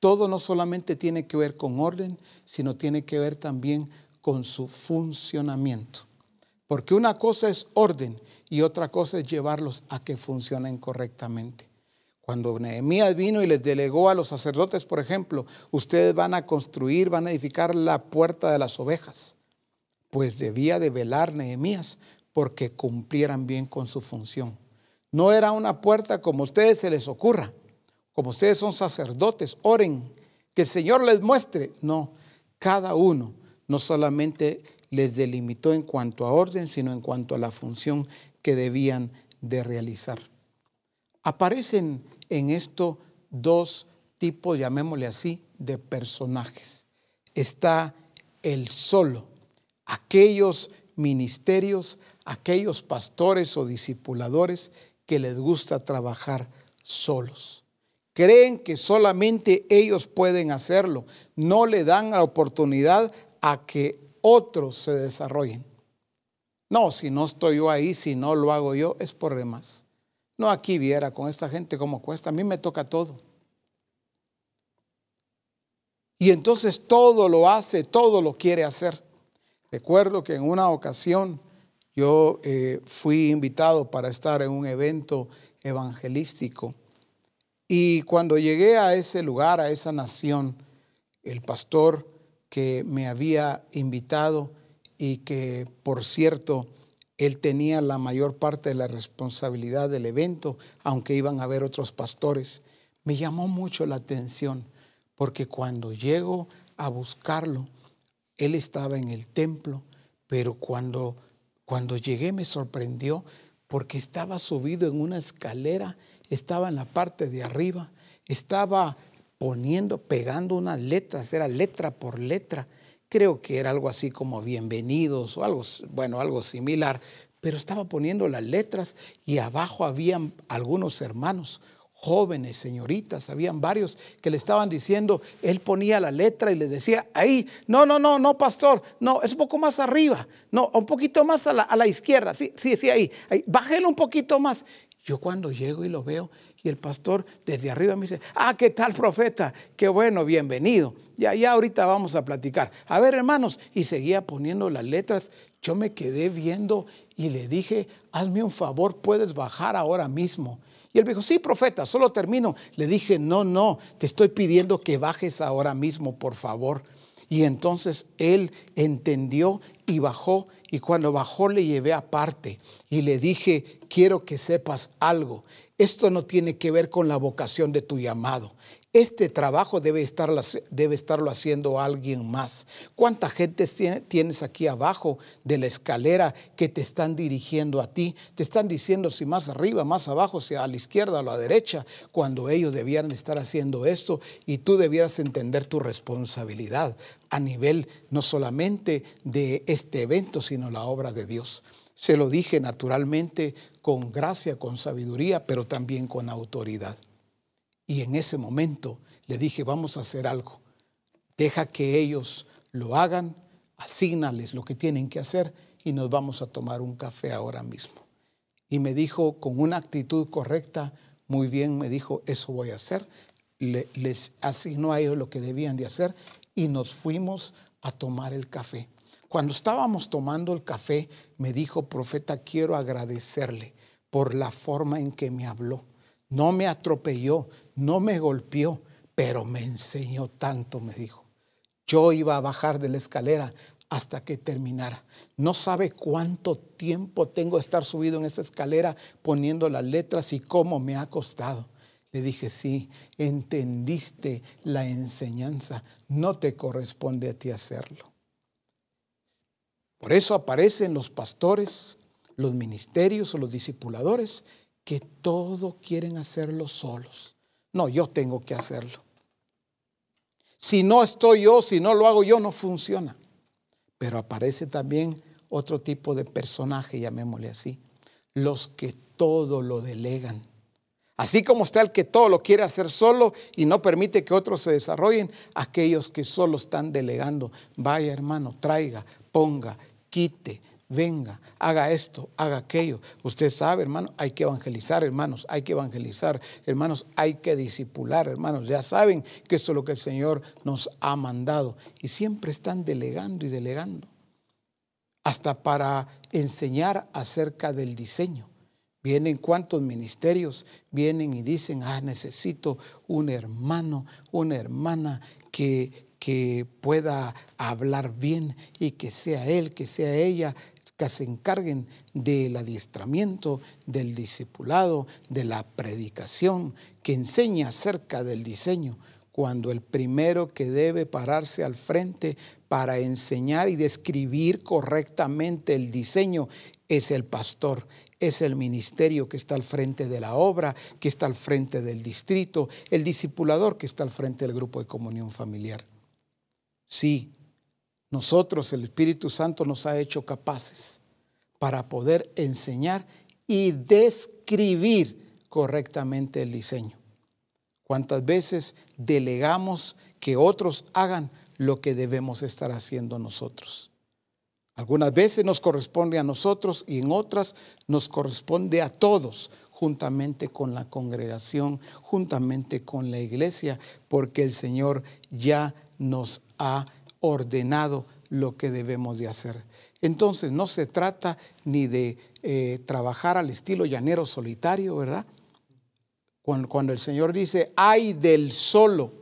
todo no solamente tiene que ver con orden, sino tiene que ver también con su funcionamiento. Porque una cosa es orden y otra cosa es llevarlos a que funcionen correctamente. Cuando Nehemías vino y les delegó a los sacerdotes, por ejemplo, ustedes van a construir, van a edificar la puerta de las ovejas. Pues debía de velar Nehemías porque cumplieran bien con su función. No era una puerta como a ustedes se les ocurra, como ustedes son sacerdotes, oren, que el Señor les muestre. No, cada uno no solamente les delimitó en cuanto a orden, sino en cuanto a la función que debían de realizar. Aparecen en esto dos tipos, llamémosle así, de personajes. Está el solo, aquellos ministerios, aquellos pastores o discipuladores que les gusta trabajar solos. Creen que solamente ellos pueden hacerlo. No le dan la oportunidad a que otros se desarrollen. No, si no estoy yo ahí, si no lo hago yo, es por demás. No, aquí viera con esta gente cómo cuesta. A mí me toca todo. Y entonces todo lo hace, todo lo quiere hacer. Recuerdo que en una ocasión yo fui invitado para estar en un evento evangelístico. Y cuando llegué a ese lugar, a esa nación, el pastor que me había invitado y que, por cierto, él tenía la mayor parte de la responsabilidad del evento, aunque iban a haber otros pastores. Me llamó mucho la atención porque cuando llego a buscarlo, él estaba en el templo, pero cuando llegué me sorprendió porque estaba subido en una escalera, estaba en la parte de arriba, estaba pegando unas letras, era letra por letra. Creo que era algo así como bienvenidos o algo similar, pero estaba poniendo las letras y abajo habían algunos hermanos, jóvenes, señoritas, habían varios que le estaban diciendo, él ponía la letra y le decía, ahí, no, pastor, no, es un poco más arriba, no, un poquito más a la izquierda, sí, ahí, bájelo un poquito más. Yo cuando llego y lo veo y el pastor desde arriba me dice, ¿qué tal, profeta? Qué bueno, bienvenido. Ya ahorita vamos a platicar. A ver, hermanos, y seguía poniendo las letras. Yo me quedé viendo y le dije, hazme un favor, puedes bajar ahora mismo. Y él me dijo, sí, profeta, solo termino. Le dije, no, te estoy pidiendo que bajes ahora mismo, por favor. Y entonces él entendió y bajó. Y cuando bajó le llevé aparte y le dije, quiero que sepas algo. Esto no tiene que ver con la vocación de tu llamado. Este trabajo debe estarlo haciendo alguien más. ¿Cuánta gente tienes aquí abajo de la escalera que te están dirigiendo a ti? Te están diciendo si más arriba, más abajo, si a la izquierda o a la derecha, cuando ellos debieran estar haciendo esto y tú debieras entender tu responsabilidad a nivel no solamente de este evento, sino la obra de Dios. Se lo dije naturalmente con gracia, con sabiduría, pero también con autoridad. Y en ese momento le dije, vamos a hacer algo. Deja que ellos lo hagan, asígnales lo que tienen que hacer y nos vamos a tomar un café ahora mismo. Y me dijo con una actitud correcta, muy bien, me dijo, eso voy a hacer. Les asignó a ellos lo que debían de hacer y nos fuimos a tomar el café. Cuando estábamos tomando el café, me dijo, profeta, quiero agradecerle por la forma en que me habló. No me atropelló, no me golpeó, pero me enseñó tanto, me dijo. Yo iba a bajar de la escalera hasta que terminara. No sabe cuánto tiempo tengo de estar subido en esa escalera poniendo las letras y cómo me ha costado. Le dije, sí, entendiste la enseñanza. No te corresponde a ti hacerlo. Por eso aparecen los pastores, los ministerios o los discipuladores que todo quieren hacerlo solos. No, yo tengo que hacerlo. Si no estoy yo, si no lo hago yo, no funciona. Pero aparece también otro tipo de personaje, llamémosle así, los que todo lo delegan. Así como está el que todo lo quiere hacer solo y no permite que otros se desarrollen, aquellos que solo están delegando. Vaya, hermano, traiga, ponga, quite, venga, haga esto, haga aquello. Usted sabe, hermano, hay que evangelizar, hermanos, hay que evangelizar, hermanos, hay que discipular, hermanos. Ya saben que eso es lo que el Señor nos ha mandado. Y siempre están delegando y delegando. Hasta para enseñar acerca del diseño. Vienen cuántos ministerios, vienen y dicen, necesito un hermano, una hermana que pueda hablar bien y que sea él, que sea ella, que se encarguen del adiestramiento, del discipulado, de la predicación, que enseñe acerca del diseño, cuando el primero que debe pararse al frente para enseñar y describir correctamente el diseño es el pastor. Es el ministerio que está al frente de la obra, que está al frente del distrito, el discipulador que está al frente del grupo de comunión familiar. Sí, nosotros, el Espíritu Santo nos ha hecho capaces para poder enseñar y describir correctamente el diseño. ¿Cuántas veces delegamos que otros hagan lo que debemos estar haciendo nosotros? Algunas veces nos corresponde a nosotros y en otras nos corresponde a todos, juntamente con la congregación, juntamente con la iglesia, porque el Señor ya nos ha ordenado lo que debemos de hacer. Entonces no se trata ni de trabajar al estilo llanero solitario, ¿verdad? Cuando el Señor dice, ¡ay del solo!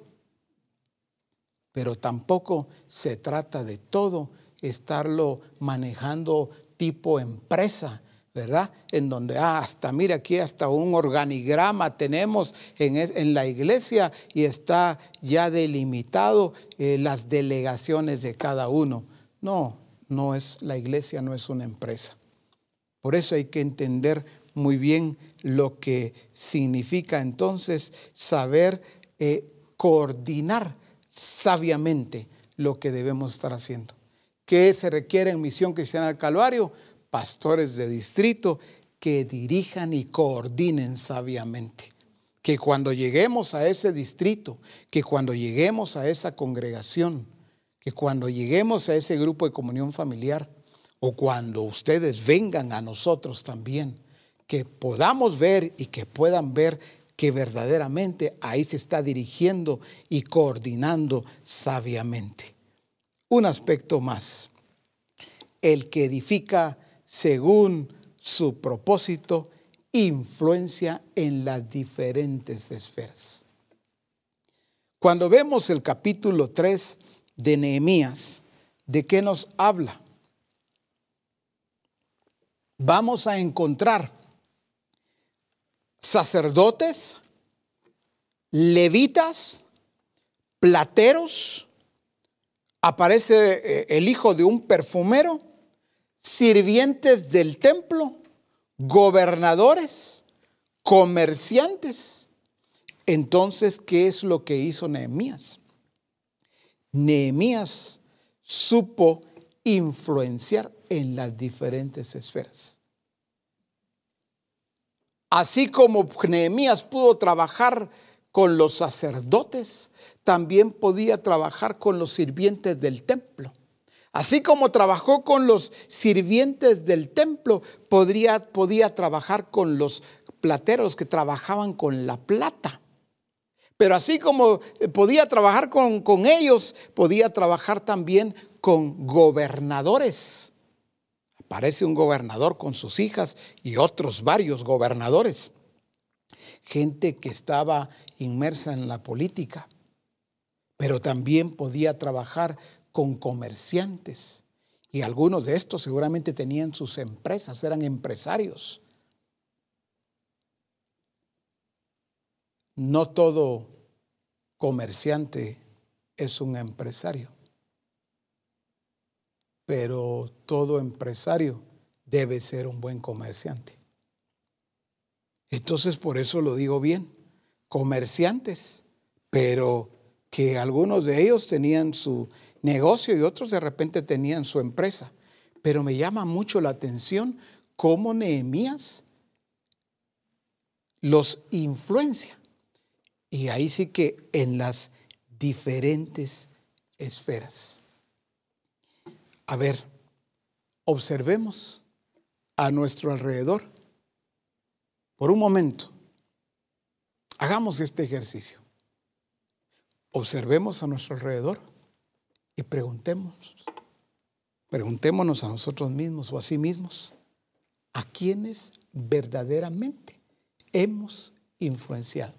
Pero tampoco se trata de todo estarlo manejando tipo empresa, ¿verdad? En donde, hasta mira aquí, hasta un organigrama tenemos en la iglesia y está ya delimitado las delegaciones de cada uno. No es la iglesia, no es una empresa. Por eso hay que entender muy bien lo que significa entonces saber coordinar sabiamente lo que debemos estar haciendo. ¿Qué se requiere en Misión Cristiana al Calvario? Pastores de distrito que dirijan y coordinen sabiamente. Que cuando lleguemos a ese distrito, que cuando lleguemos a esa congregación, que cuando lleguemos a ese grupo de comunión familiar, o cuando ustedes vengan a nosotros también, que podamos ver y que puedan ver que verdaderamente ahí se está dirigiendo y coordinando sabiamente. Un aspecto más, el que edifica según su propósito, influencia en las diferentes esferas. Cuando vemos el capítulo 3 de Nehemías, ¿de qué nos habla? Vamos a encontrar sacerdotes, levitas, plateros. Aparece el hijo de un perfumero, sirvientes del templo, gobernadores, comerciantes. Entonces, ¿qué es lo que hizo Nehemías? Nehemías supo influenciar en las diferentes esferas. Así como Nehemías pudo trabajar con los sacerdotes, también podía trabajar con los sirvientes del templo. Así como trabajó con los sirvientes del templo, podía trabajar con los plateros que trabajaban con la plata. Pero así como podía trabajar con ellos, podía trabajar también con gobernadores. Aparece un gobernador con sus hijas y otros varios gobernadores. Gente que estaba inmersa en la política, pero también podía trabajar con comerciantes. Y algunos de estos seguramente tenían sus empresas, eran empresarios. No todo comerciante es un empresario, pero todo empresario debe ser un buen comerciante. Entonces, por eso lo digo bien, comerciantes, pero que algunos de ellos tenían su negocio y otros de repente tenían su empresa. Pero me llama mucho la atención cómo Nehemías los influencia. Y ahí sí que en las diferentes esferas. A ver, observemos a nuestro alrededor por un momento. Hagamos este ejercicio. Observemos a nuestro alrededor y preguntémonos a nosotros mismos o a sí mismos, ¿a quiénes verdaderamente hemos influenciado?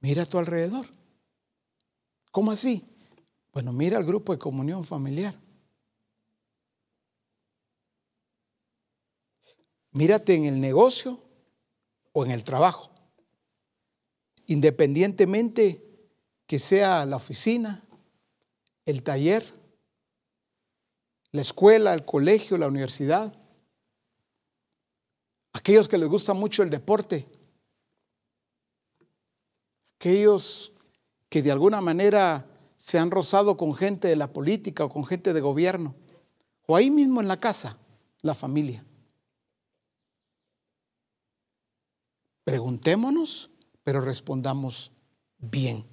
Mira a tu alrededor. ¿Cómo así? Bueno, mira al grupo de comunión familiar. Mírate en el negocio o en el trabajo. Independientemente que sea la oficina, el taller, la escuela, el colegio, la universidad. Aquellos que les gusta mucho el deporte. Aquellos que de alguna manera se han rozado con gente de la política o con gente de gobierno, o ahí mismo en la casa, la familia. Preguntémonos, pero respondamos bien.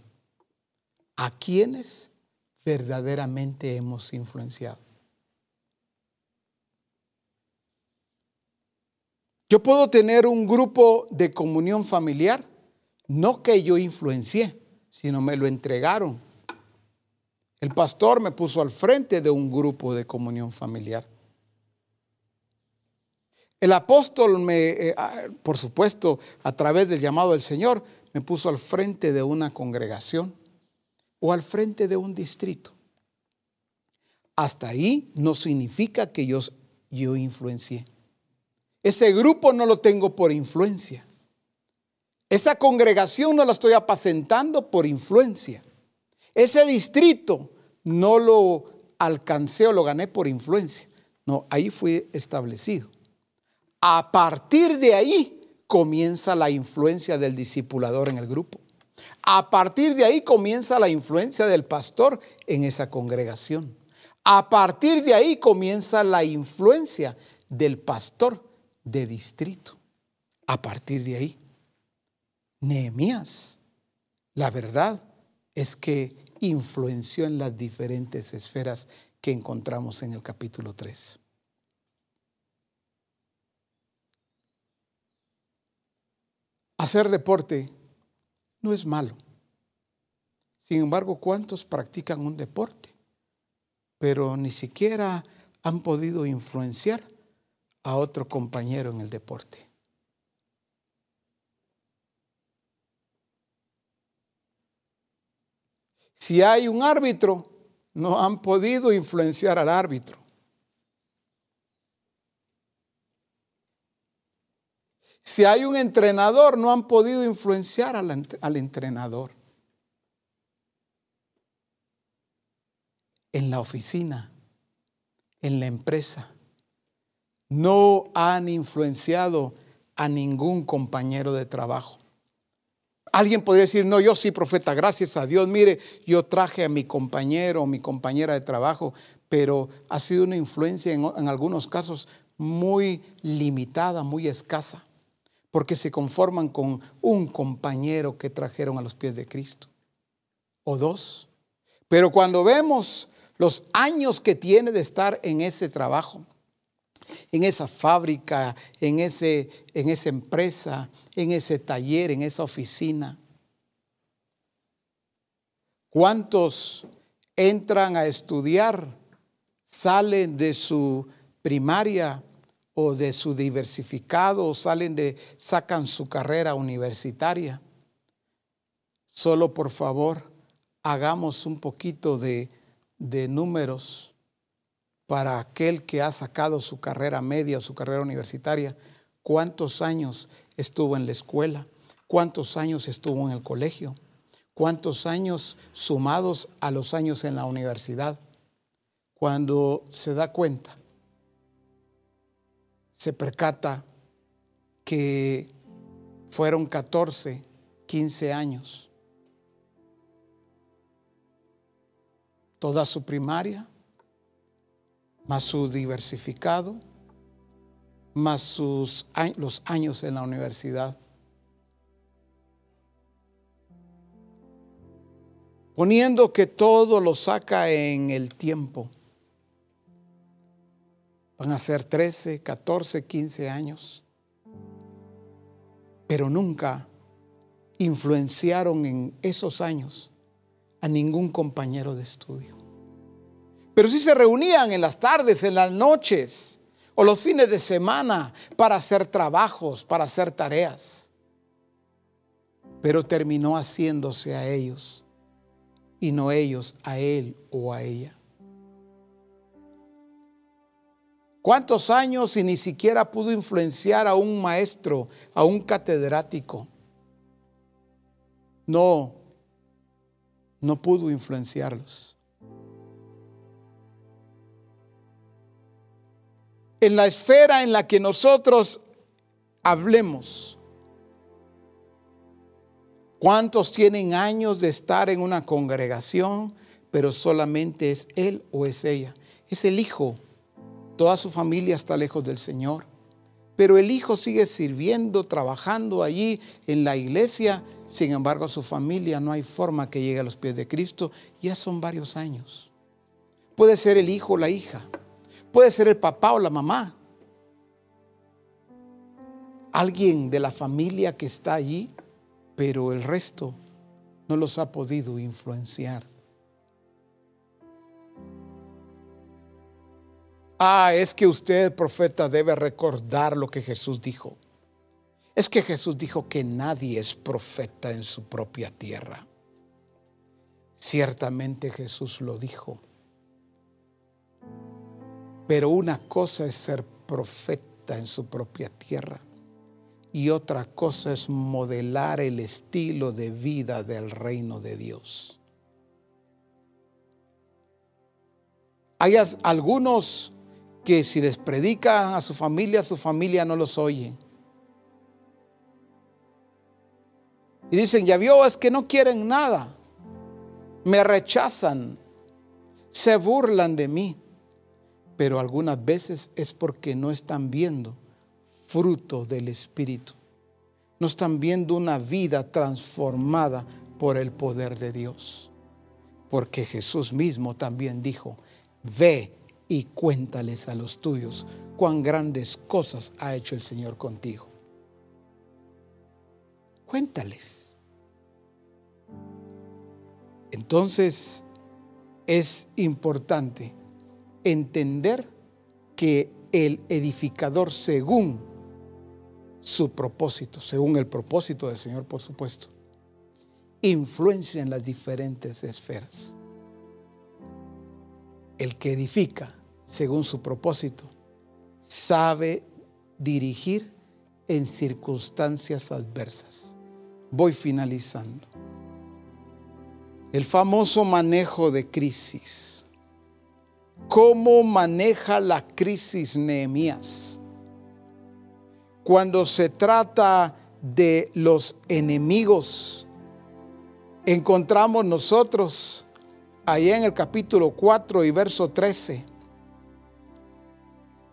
¿A quiénes verdaderamente hemos influenciado? Yo puedo tener un grupo de comunión familiar. No que yo influencié, sino me lo entregaron. El pastor me puso al frente de un grupo de comunión familiar. El apóstol por supuesto, a través del llamado del Señor, me puso al frente de una congregación o al frente de un distrito. Hasta ahí no significa que yo influencié. Ese grupo no lo tengo por influencia. Esa congregación no la estoy apacentando por influencia. Ese distrito no lo alcancé o lo gané por influencia. No, ahí fui establecido. A partir de ahí comienza la influencia del discipulador en el grupo. A partir de ahí comienza la influencia del pastor en esa congregación. A partir de ahí comienza la influencia del pastor de distrito. A partir de ahí. Nehemías, la verdad es que influenció en las diferentes esferas que encontramos en el capítulo 3. Hacer deporte no es malo. Sin embargo, ¿cuántos practican un deporte, pero ni siquiera han podido influenciar a otro compañero en el deporte? Si hay un árbitro, no han podido influenciar al árbitro. Si hay un entrenador, no han podido influenciar al entrenador. En la oficina, en la empresa, no han influenciado a ningún compañero de trabajo. Alguien podría decir, no, yo sí, profeta, gracias a Dios. Mire, yo traje a mi compañero o mi compañera de trabajo, pero ha sido una influencia en algunos casos muy limitada, muy escasa, porque se conforman con un compañero que trajeron a los pies de Cristo o dos. Pero cuando vemos los años que tiene de estar en ese trabajo, en esa fábrica, en esa empresa, en ese taller, en esa oficina. ¿Cuántos entran a estudiar, salen de su primaria o de su diversificado, o sacan su carrera universitaria. Solo, por favor, hagamos un poquito de números para aquel que ha sacado su carrera media o su carrera universitaria. ¿Cuántos años estuvo en la escuela? ¿Cuántos años estuvo en el colegio? ¿Cuántos años sumados a los años en la universidad? Cuando se da cuenta, se percata que fueron 14, 15 años. Toda su primaria, más su diversificado, más los años en la universidad. Poniendo que todo lo saca en el tiempo. Van a ser 13, 14, 15 años. Pero nunca influenciaron en esos años a ningún compañero de estudio. Pero sí se reunían en las tardes, en las noches o los fines de semana para hacer trabajos, para hacer tareas. Pero terminó haciéndose a ellos y no ellos a él o a ella. ¿Cuántos años y ni siquiera pudo influenciar a un maestro, a un catedrático? No pudo influenciarlos. En la esfera en la que nosotros hablemos, ¿cuántos tienen años de estar en una congregación, pero solamente es él o es ella? Es el hijo. Toda su familia está lejos del Señor, pero el hijo sigue sirviendo, trabajando allí en la iglesia. Sin embargo, su familia no hay forma que llegue a los pies de Cristo. Ya son varios años. Puede ser el hijo o la hija. Puede ser el papá o la mamá. Alguien de la familia que está allí, pero el resto no los ha podido influenciar. Es que usted, profeta, debe recordar lo que Jesús dijo. Es que Jesús dijo que nadie es profeta en su propia tierra. Ciertamente Jesús lo dijo. Pero una cosa es ser profeta en su propia tierra y otra cosa es modelar el estilo de vida del reino de Dios. Hay algunos que si les predican a su familia no los oye. Y dicen, ya vio, es que no quieren nada. Me rechazan. Se burlan de mí. Pero algunas veces es porque no están viendo fruto del Espíritu. No están viendo una vida transformada por el poder de Dios. Porque Jesús mismo también dijo, ve y cuéntales a los tuyos cuán grandes cosas ha hecho el Señor contigo. Cuéntales. Entonces, es importante entender que el edificador, según su propósito, según el propósito del Señor, por supuesto, influencia en las diferentes esferas. El que edifica, según su propósito, sabe dirigir en circunstancias adversas. Voy finalizando. El famoso manejo de crisis. ¿Cómo maneja la crisis Nehemías? Cuando se trata de los enemigos, encontramos nosotros allá en el capítulo 4 y verso 13.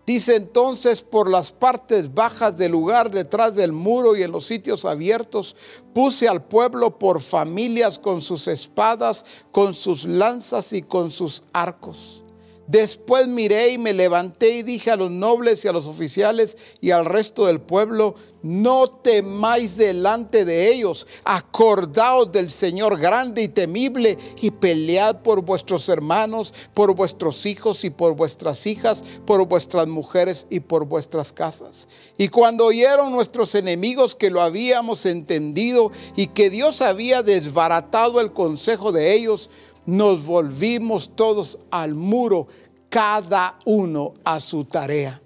Dice entonces, por las partes bajas del lugar, detrás del muro y en los sitios abiertos, puse al pueblo por familias con sus espadas, con sus lanzas y con sus arcos. Después miré y me levanté y dije a los nobles y a los oficiales y al resto del pueblo: no temáis delante de ellos, acordaos del Señor grande y temible y pelead por vuestros hermanos, por vuestros hijos y por vuestras hijas, por vuestras mujeres y por vuestras casas. Y cuando oyeron nuestros enemigos que lo habíamos entendido y que Dios había desbaratado el consejo de ellos, nos volvimos todos al muro, cada uno a su tarea.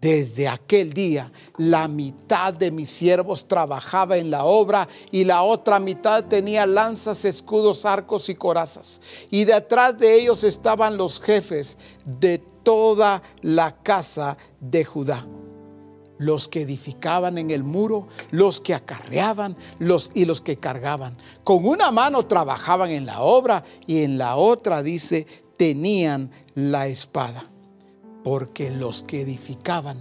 Desde aquel día, la mitad de mis siervos trabajaba en la obra y la otra mitad tenía lanzas, escudos, arcos y corazas. Y detrás de ellos estaban los jefes de toda la casa de Judá. Los que edificaban en el muro, los que acarreaban y los que cargaban. Con una mano trabajaban en la obra y en la otra, dice, tenían la espada. Porque los que edificaban,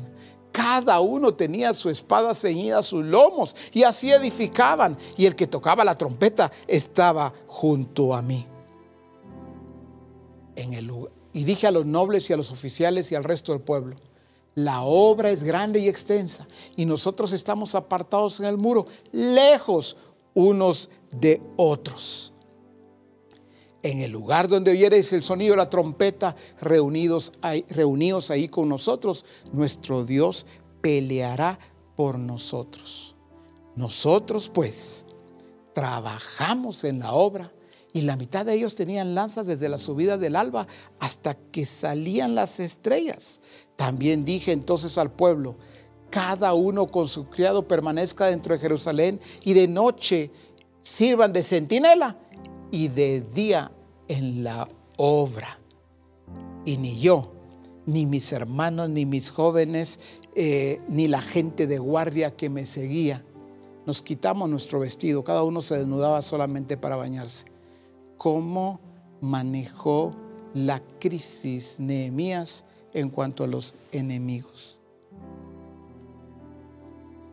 cada uno tenía su espada ceñida a sus lomos y así edificaban. Y el que tocaba la trompeta estaba junto a mí. Y dije a los nobles y a los oficiales y al resto del pueblo: la obra es grande y extensa, y nosotros estamos apartados en el muro, lejos unos de otros. En el lugar donde oyereis el sonido de la trompeta, reuníos ahí con nosotros, nuestro Dios peleará por nosotros. Nosotros, pues, trabajamos en la obra. Y la mitad de ellos tenían lanzas desde la subida del alba hasta que salían las estrellas. También dije entonces al pueblo: cada uno con su criado permanezca dentro de Jerusalén, y de noche sirvan de centinela y de día en la obra. Y ni yo, ni mis hermanos, ni mis jóvenes, ni la gente de guardia que me seguía, nos quitamos nuestro vestido. Cada uno se desnudaba solamente para bañarse. ¿Cómo manejó la crisis Nehemías en cuanto a los enemigos?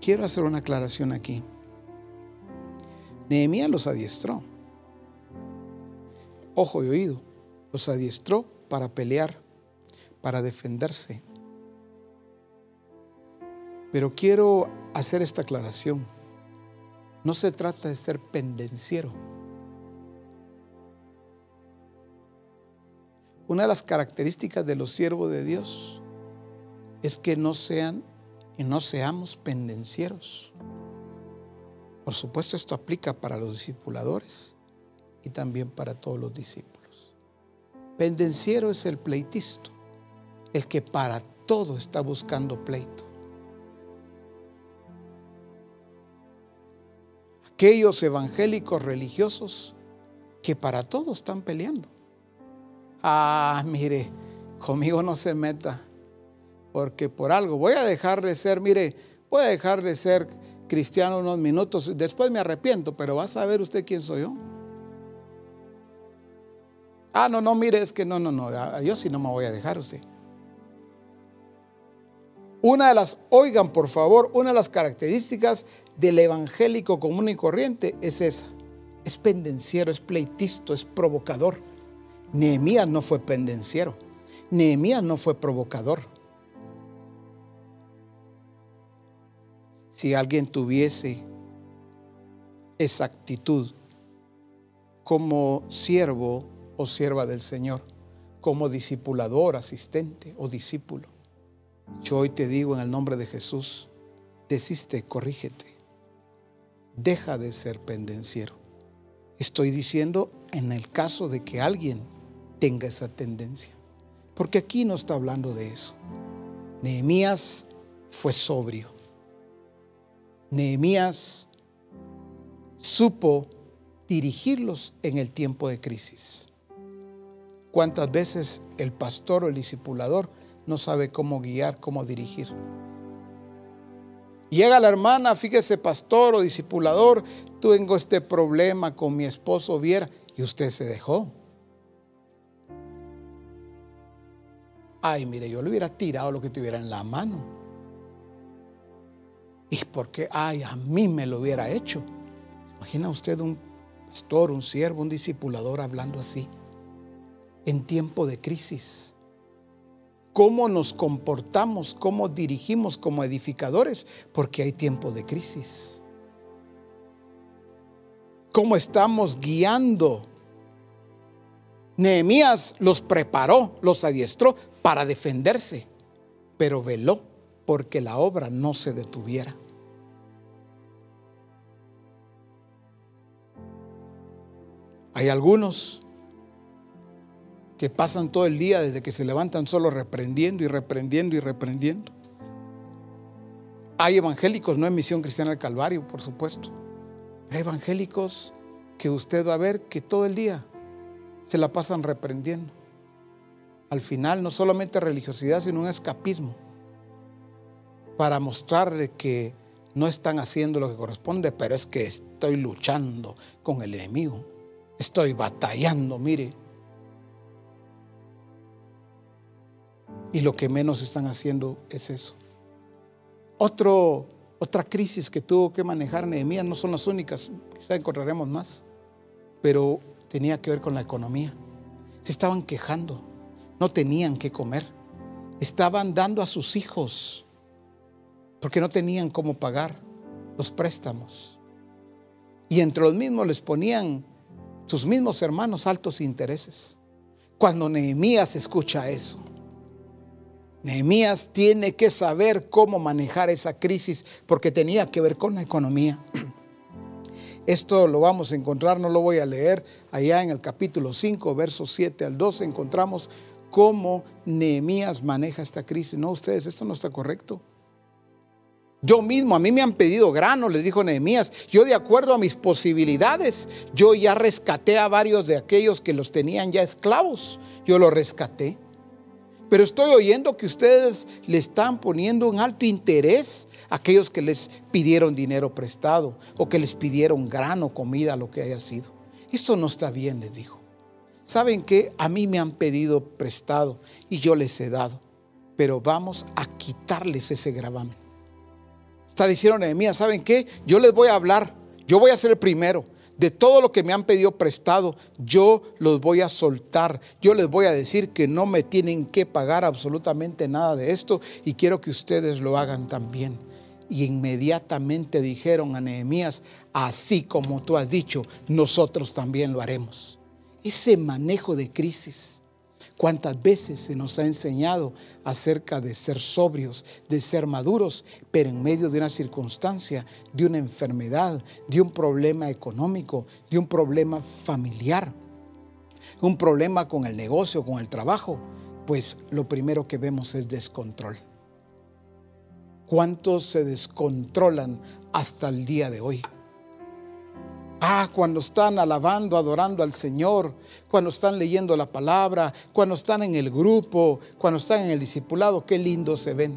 Quiero hacer una aclaración aquí. Nehemías los adiestró. Ojo y oído. Los adiestró para pelear, para defenderse. Pero quiero hacer esta aclaración. No se trata de ser pendenciero. Una de las características de los siervos de Dios es que no seamos pendencieros. Por supuesto, esto aplica para los discipuladores y también para todos los discípulos. Pendenciero es el pleitisto, el que para todo está buscando pleito. Aquellos evangélicos religiosos que para todo están peleando. Ah, mire, conmigo no se meta, porque por algo voy a dejar de ser cristiano unos minutos, después me arrepiento, pero va a saber usted quién soy yo. Ah, no, mire, es que no, yo sí no me voy a dejar usted. Una de las características del evangélico común y corriente es esa: es pendenciero, es pleitisto, es provocador. Nehemías no fue pendenciero. Nehemías no fue provocador. Si alguien tuviese esa actitud como siervo o sierva del Señor, como discipulador, asistente o discípulo, yo hoy te digo en el nombre de Jesús: desiste, corrígete. Deja de ser pendenciero. Estoy diciendo en el caso de que alguien tenga esa tendencia, porque aquí no está hablando de eso. Nehemías fue sobrio. Nehemías supo dirigirlos en el tiempo de crisis. ¿Cuántas veces el pastor o el discipulador no sabe cómo guiar, cómo dirigir? Llega la hermana: fíjese, pastor o discipulador, tengo este problema con mi esposo, viera. Y usted se dejó. Ay, mire, yo le hubiera tirado lo que tuviera en la mano. ¿Y por qué? Ay, a mí me lo hubiera hecho. Imagina usted un pastor, un siervo, un discipulador hablando así. en tiempo de crisis. Cómo nos comportamos, cómo dirigimos como edificadores, porque hay tiempo de crisis. Cómo estamos guiando. Nehemías los preparó, los adiestró para defenderse, pero veló porque la obra no se detuviera. Hay algunos que pasan todo el día desde que se levantan solo reprendiendo y reprendiendo y reprendiendo. Hay evangélicos, no en Misión Cristiana al Calvario, por supuesto. Hay evangélicos que usted va a ver que todo el día se la pasan reprendiendo. Al final, no solamente religiosidad, sino un escapismo para mostrarle que no están haciendo lo que corresponde, pero es que estoy luchando con el enemigo. Estoy batallando, mire. Y lo que menos están haciendo es eso. Otra crisis que tuvo que manejar Nehemías, no son las únicas, quizá encontraremos más, pero tenía que ver con la economía. Se estaban quejando, no tenían que comer, estaban dando a sus hijos porque no tenían cómo pagar los préstamos. Y entre los mismos les ponían sus mismos hermanos altos intereses. Cuando Nehemías escucha eso, Nehemías tiene que saber cómo manejar esa crisis porque tenía que ver con la economía. Esto lo vamos a encontrar, no lo voy a leer, allá en el capítulo 5, versos 7 al 12, encontramos cómo Nehemías maneja esta crisis. No, ustedes, esto no está correcto. Yo mismo, a mí me han pedido grano, les dijo Nehemías. Yo, de acuerdo a mis posibilidades, yo ya rescaté a varios de aquellos que los tenían ya esclavos. Yo los rescaté. Pero estoy oyendo que ustedes le están poniendo un alto interés a aquellos que les pidieron dinero prestado o que les pidieron grano, comida, lo que haya sido. Eso no está bien, les dijo. ¿Saben qué? A mí me han pedido prestado y yo les he dado, pero vamos a quitarles ese gravamen. Está diciendo Nehemías, ¿saben qué? Yo les voy a hablar, yo voy a ser el primero. De todo lo que me han pedido prestado, yo los voy a soltar. Yo les voy a decir que no me tienen que pagar absolutamente nada de esto y quiero que ustedes lo hagan también. Y inmediatamente dijeron a Nehemías, así como tú has dicho, nosotros también lo haremos. Ese manejo de crisis, cuántas veces se nos ha enseñado acerca de ser sobrios, de ser maduros, pero en medio de una circunstancia, de una enfermedad, de un problema económico, de un problema familiar, un problema con el negocio, con el trabajo, pues lo primero que vemos es descontrol. ¿Cuántos se descontrolan hasta el día de hoy? Cuando están alabando, adorando al Señor, cuando están leyendo la palabra, cuando están en el grupo, cuando están en el discipulado, qué lindos se ven.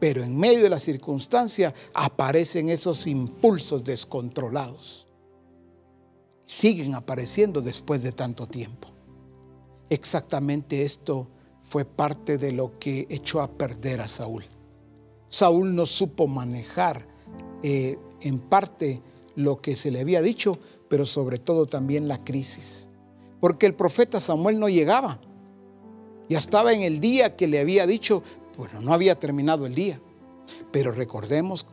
Pero en medio de la circunstancia aparecen esos impulsos descontrolados. Siguen apareciendo después de tanto tiempo. Exactamente esto fue parte de lo que echó a perder a Saúl. Saúl no supo manejar en parte lo que se le había dicho, pero sobre todo también la crisis. Porque el profeta Samuel no llegaba. Ya estaba en el día que le había dicho, bueno, no había terminado el día. Pero recordemos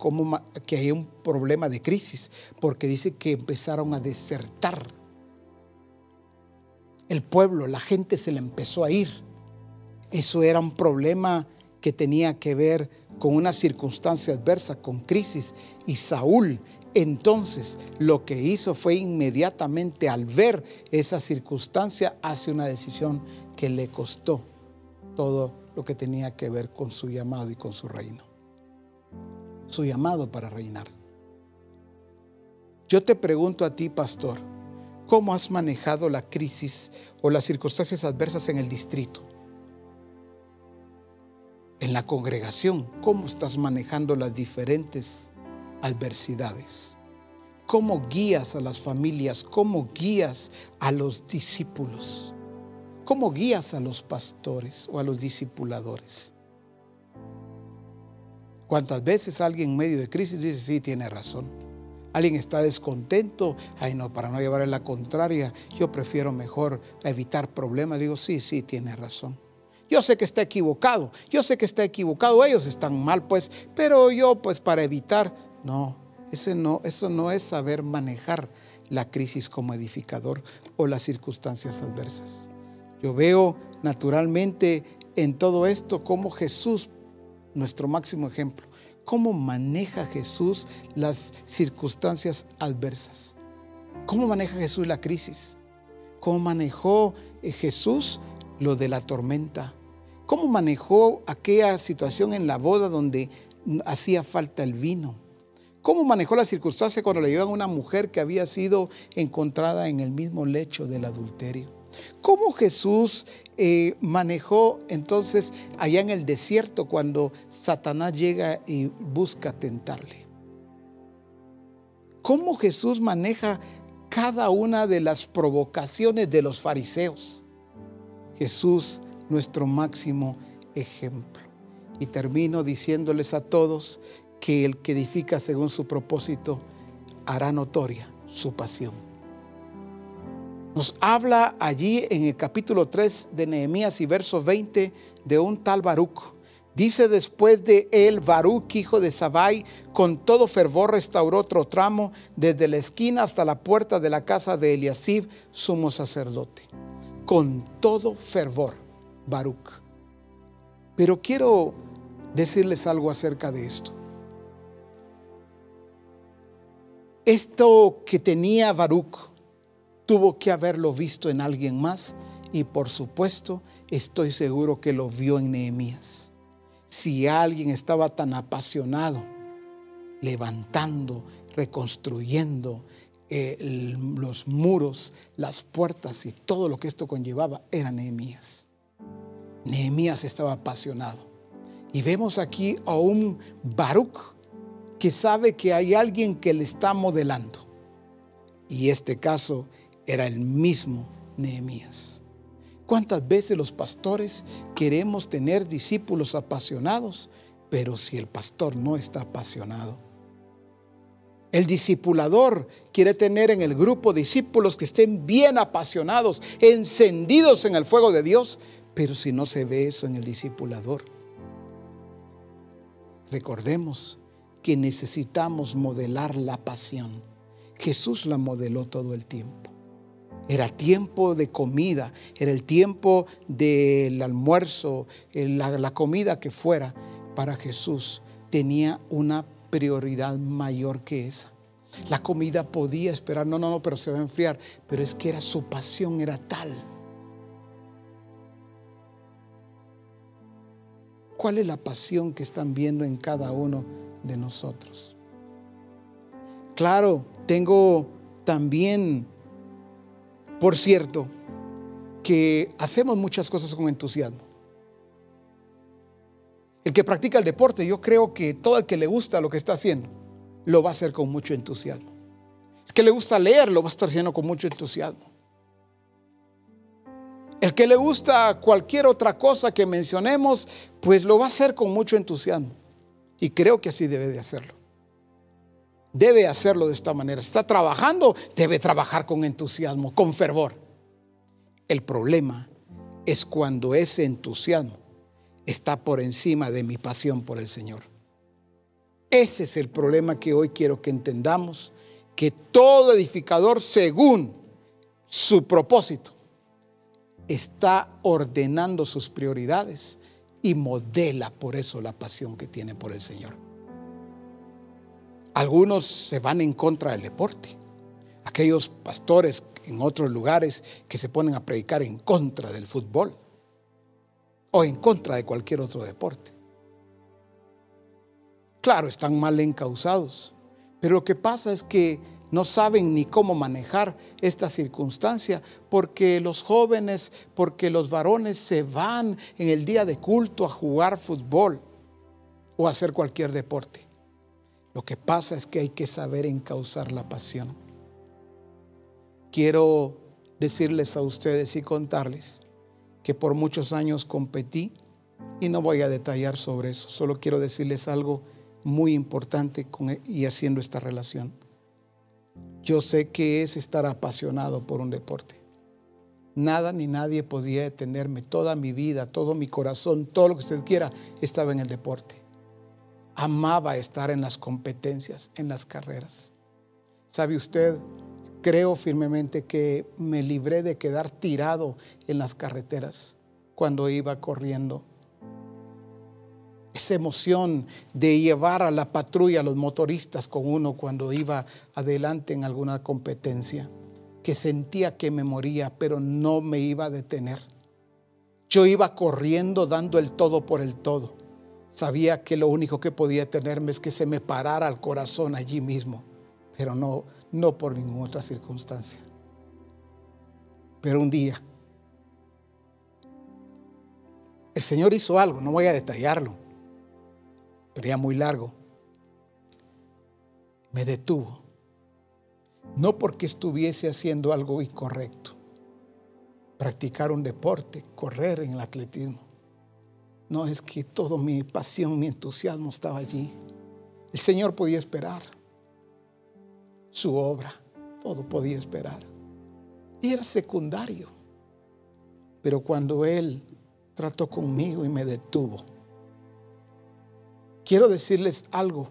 que hay un problema de crisis, porque dice que empezaron a desertar. El pueblo, la gente se le empezó a ir. Eso era un problema que tenía que ver con una circunstancia adversa, con crisis. Y Saúl, entonces, lo que hizo fue inmediatamente, al ver esa circunstancia, hace una decisión que le costó todo lo que tenía que ver con su llamado y con su reino. Su llamado para reinar. Yo te pregunto a ti, pastor, ¿cómo has manejado la crisis o las circunstancias adversas en el distrito? En la congregación, ¿cómo estás manejando las diferentes adversidades? ¿Cómo guías a las familias? ¿Cómo guías a los discípulos? ¿Cómo guías a los pastores o a los discipuladores? ¿Cuántas veces alguien en medio de crisis dice, sí, tiene razón? alguien está descontento, ay no, para no llevarle la contraria, yo prefiero mejor evitar problemas. Le digo, sí, tiene razón. Yo sé que está equivocado, ellos están mal pues, pero yo pues para evitar, eso no es saber manejar la crisis como edificador o las circunstancias adversas. Yo veo naturalmente en todo esto como Jesús, nuestro máximo ejemplo, cómo maneja Jesús las circunstancias adversas, cómo maneja Jesús la crisis, cómo manejó Jesús lo de la tormenta, cómo manejó aquella situación en la boda donde hacía falta el vino, cómo manejó la circunstancia cuando le llevan a una mujer que había sido encontrada en el mismo lecho del adulterio. ¿Cómo Jesús manejó entonces allá en el desierto cuando Satanás llega y busca tentarle? ¿Cómo Jesús maneja cada una de las provocaciones de los fariseos? Jesús, nuestro máximo ejemplo. Y termino diciéndoles a todos que el que edifica según su propósito hará notoria su pasión. Nos habla allí en el capítulo 3 de Nehemías y verso 20 de un tal Baruc. Dice: después de él, Baruc, hijo de Sabai, con todo fervor restauró otro tramo desde la esquina hasta la puerta de la casa de Eliasib, sumo sacerdote. Con todo fervor, Baruc. Pero quiero decirles algo acerca de esto. Esto que tenía Baruc tuvo que haberlo visto en alguien más y por supuesto estoy seguro que lo vio en Nehemías. Si alguien estaba tan apasionado, levantando, reconstruyendo los muros, las puertas y todo lo que esto conllevaba, era Nehemías. Nehemías estaba apasionado. Y vemos aquí a un Baruc que sabe que hay alguien que le está modelando. Y este caso era el mismo Nehemías. ¿Cuántas veces los pastores queremos tener discípulos apasionados? Pero si el pastor no está apasionado. El discipulador quiere tener en el grupo discípulos que estén bien apasionados, encendidos en el fuego de Dios. Pero si no se ve eso en el discipulador. Recordemos que necesitamos modelar la pasión. Jesús la modeló todo el tiempo. Era tiempo de comida, era el tiempo del almuerzo, la comida que fuera. Para Jesús tenía una prioridad mayor que esa. La comida podía esperar, pero se va a enfriar. Pero es que era su pasión, era tal. ¿Cuál es la pasión que están viendo en cada uno de nosotros? Claro, tengo también... Por cierto, que hacemos muchas cosas con entusiasmo. El que practica el deporte, yo creo que todo el que le gusta lo que está haciendo, lo va a hacer con mucho entusiasmo. El que le gusta leer, lo va a estar haciendo con mucho entusiasmo. El que le gusta cualquier otra cosa que mencionemos, pues lo va a hacer con mucho entusiasmo. Y creo que así debe de hacerlo. Debe hacerlo de esta manera. Está trabajando, debe trabajar con entusiasmo, con fervor. El problema es cuando ese entusiasmo está por encima de mi pasión por el Señor. Ese es el problema que hoy quiero que entendamos, que todo edificador, según su propósito, está ordenando sus prioridades y modela por eso la pasión que tiene por el Señor. Algunos se van en contra del deporte. Aquellos pastores en otros lugares que se ponen a predicar en contra del fútbol o en contra de cualquier otro deporte. Claro, están mal encausados, pero lo que pasa es que no saben ni cómo manejar esta circunstancia, porque los jóvenes, porque los varones se van en el día de culto a jugar fútbol o a hacer cualquier deporte. Lo que pasa es que hay que saber encauzar la pasión. Quiero decirles a ustedes y contarles que por muchos años competí y no voy a detallar sobre eso. Solo quiero decirles algo muy importante y haciendo esta relación. Yo sé que es estar apasionado por un deporte. Nada ni nadie podía detenerme. Toda mi vida, todo mi corazón, todo lo que usted quiera, estaba en el deporte. Amaba estar en las competencias, en las carreras. ¿Sabe usted? Creo firmemente que me libré de quedar tirado en las carreteras cuando iba corriendo. Esa emoción de llevar a la patrulla a los motoristas con uno cuando iba adelante en alguna competencia, que sentía que me moría, pero no me iba a detener. Yo iba corriendo dando el todo por el todo. Sabía que lo único que podía detenerme es que se me parara el corazón allí mismo, pero no por ninguna otra circunstancia. Pero un día, el Señor hizo algo, no voy a detallarlo, pero ya muy largo, me detuvo. No porque estuviese haciendo algo incorrecto. Practicar un deporte, correr en el atletismo. No, es que toda mi pasión, mi entusiasmo estaba allí. El Señor podía esperar. Su obra, todo podía esperar. Y era secundario. Pero cuando Él trató conmigo y me detuvo, quiero decirles algo,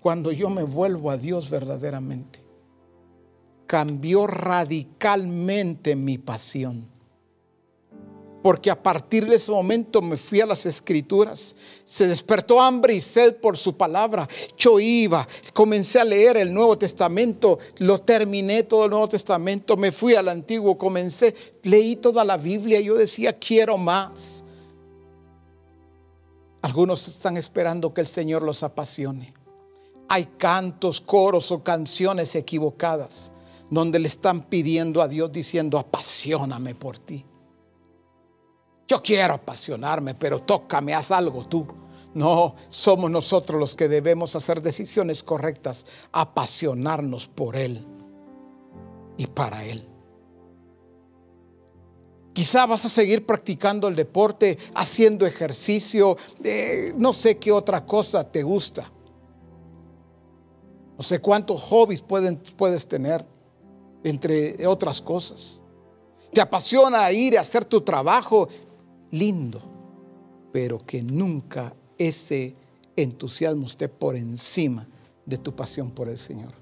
cuando yo me vuelvo a Dios verdaderamente, cambió radicalmente mi pasión. Porque a partir de ese momento me fui a las Escrituras. Se despertó hambre y sed por su palabra. Yo iba, comencé a leer el Nuevo Testamento, lo terminé todo el Nuevo Testamento, me fui al Antiguo, comencé, leí toda la Biblia y yo decía, quiero más. Algunos están esperando que el Señor los apasione. Hay cantos, coros o canciones equivocadas donde le están pidiendo a Dios diciendo, apasioname por ti. Yo quiero apasionarme, pero tócame, haz algo tú. No, somos nosotros los que debemos hacer decisiones correctas, apasionarnos por Él y para Él. Quizá vas a seguir practicando el deporte, haciendo ejercicio, no sé qué otra cosa te gusta. No sé cuántos hobbies puedes tener, entre otras cosas. Te apasiona ir a hacer tu trabajo, lindo, pero que nunca ese entusiasmo esté por encima de tu pasión por el Señor.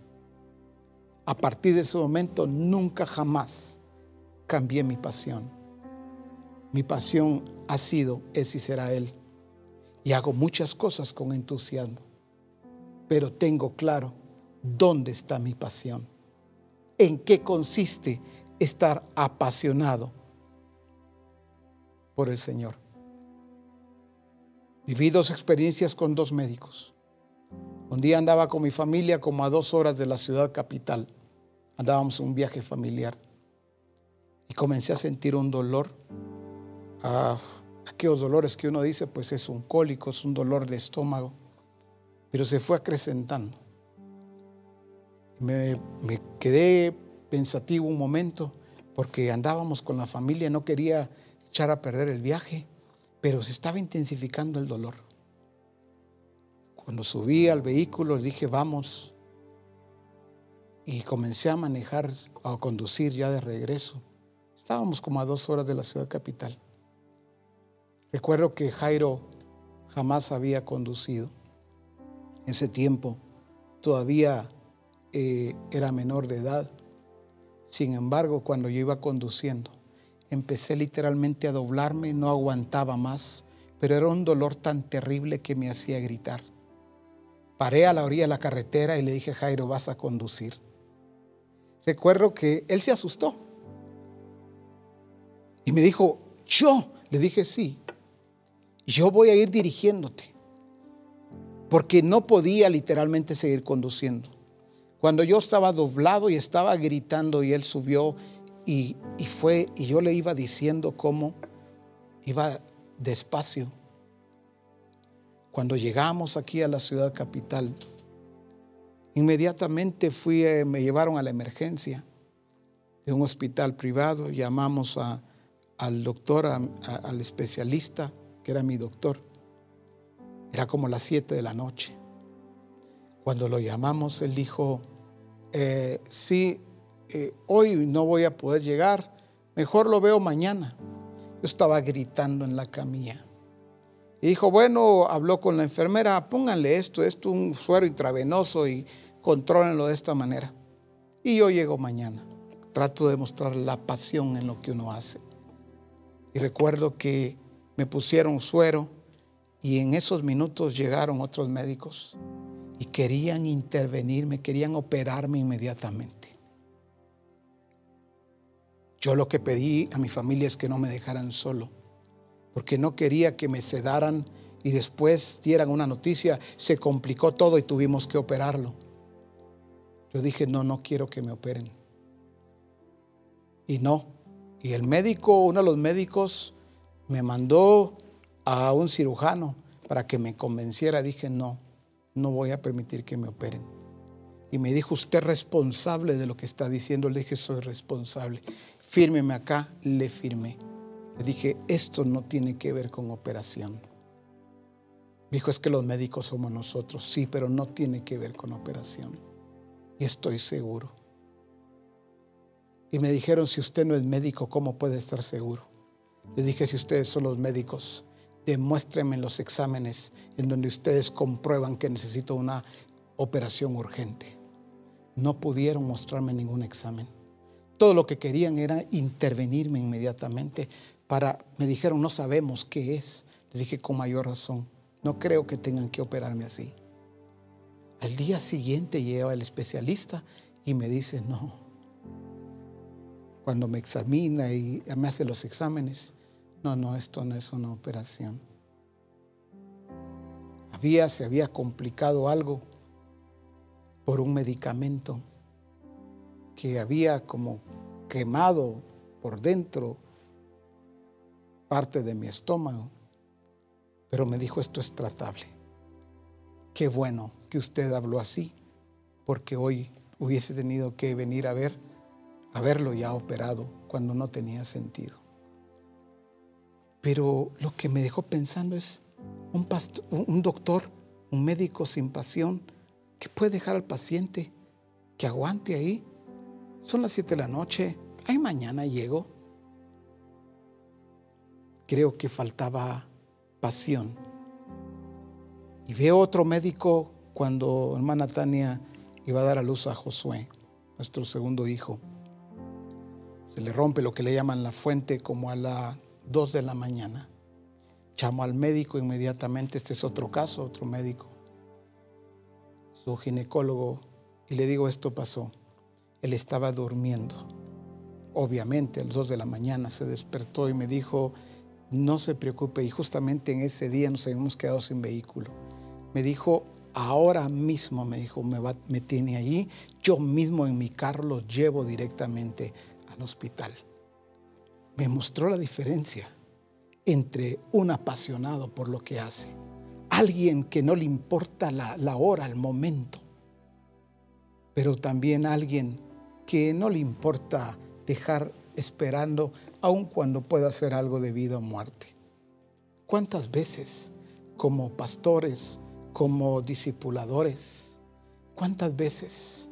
A partir de ese momento, nunca jamás cambié mi pasión. Mi pasión ha sido, es y será Él. Y hago muchas cosas con entusiasmo, pero tengo claro dónde está mi pasión. En qué consiste estar apasionado por el Señor. Viví dos experiencias con dos médicos. Un día andaba con mi familia como a 2 horas de la ciudad capital. Andábamos en un viaje familiar y comencé a sentir un dolor. Aquellos dolores que uno dice, pues es un cólico, es un dolor de estómago, pero se fue acrecentando. Me quedé pensativo un momento porque andábamos con la familia, no quería echar a perder el viaje, pero se estaba intensificando el dolor. Cuando subí al vehículo dije vamos, y comencé a manejar, a conducir ya de regreso. Estábamos como a 2 horas de la ciudad capital. Recuerdo que Jairo jamás había conducido. En ese tiempo todavía era menor de edad. Sin embargo, cuando yo iba conduciendo, empecé literalmente a doblarme, no aguantaba más, pero era un dolor tan terrible que me hacía gritar. Paré a la orilla de la carretera y le dije, Jairo, vas a conducir. Recuerdo que él se asustó y me dijo, ¿yo? Le dije, sí, yo voy a ir dirigiéndote, porque no podía literalmente seguir conduciendo. Cuando yo estaba doblado y estaba gritando y él subió y fue, y yo le iba diciendo cómo iba despacio. Cuando llegamos aquí a la ciudad capital, inmediatamente me llevaron a la emergencia de un hospital privado. Llamamos al doctor, al especialista, que era mi doctor. Era como las 7 de la noche. Cuando lo llamamos, él dijo, si hoy no voy a poder llegar, mejor lo veo mañana. Yo estaba gritando en la camilla. Y dijo, bueno, habló con la enfermera, pónganle esto, un suero intravenoso y contrólenlo de esta manera. Y yo llego mañana. Trato de mostrar la pasión en lo que uno hace. Y recuerdo que me pusieron suero y en esos minutos llegaron otros médicos y querían intervenirme, querían operarme inmediatamente. Yo lo que pedí a mi familia es que no me dejaran solo, porque no quería que me sedaran y después dieran una noticia, se complicó todo y tuvimos que operarlo. Yo dije, no quiero que me operen. Y el médico, uno de los médicos, me mandó a un cirujano para que me convenciera. Dije, no voy a permitir que me operen. Y me dijo, usted es responsable de lo que está diciendo. Le dije, soy responsable. Fírmeme acá. Le firmé. Le dije, esto no tiene que ver con operación. Me dijo, es que los médicos somos nosotros. Sí, pero no tiene que ver con operación. Y estoy seguro. Y me dijeron, si usted no es médico, ¿cómo puede estar seguro? Le dije, si ustedes son los médicos, demuéstrenme los exámenes en donde ustedes comprueban que necesito una operación urgente. No pudieron mostrarme ningún examen. Todo lo que querían era intervenirme inmediatamente. Me dijeron, no sabemos qué es. Le dije, con mayor razón, no creo que tengan que operarme así. Al día siguiente llega el especialista y me dice, no. Cuando me examina y me hace los exámenes, esto no es una operación. Se había complicado algo por un medicamento que había como quemado por dentro parte de mi estómago. Pero me dijo, esto es tratable. Qué bueno que usted habló así, porque hoy hubiese tenido que venir a verlo ya operado cuando no tenía sentido. Pero lo que me dejó pensando es un doctor, un médico sin pasión, que puede dejar al paciente que aguante ahí. Son las 7 de la noche, ay, mañana llego. Creo que faltaba pasión. Y veo otro médico cuando hermana Tania iba a dar a luz a Josué, nuestro segundo hijo. Se le rompe lo que le llaman la fuente como a las 2 de la mañana. Llamo al médico inmediatamente. Este es otro caso, otro médico. Su ginecólogo. Y le digo, esto pasó. Él estaba durmiendo. Obviamente a las 2 de la mañana se despertó y me dijo, no se preocupe. Y justamente en ese día nos habíamos quedado sin vehículo. Me dijo, ahora mismo, me tiene allí. Yo mismo en mi carro los llevo directamente hospital. Me mostró la diferencia entre un apasionado por lo que hace, alguien que no le importa la hora, el momento, pero también alguien que no le importa dejar esperando aun cuando pueda hacer algo de vida o muerte. ¿Cuántas veces como pastores, como discipuladores, cuántas veces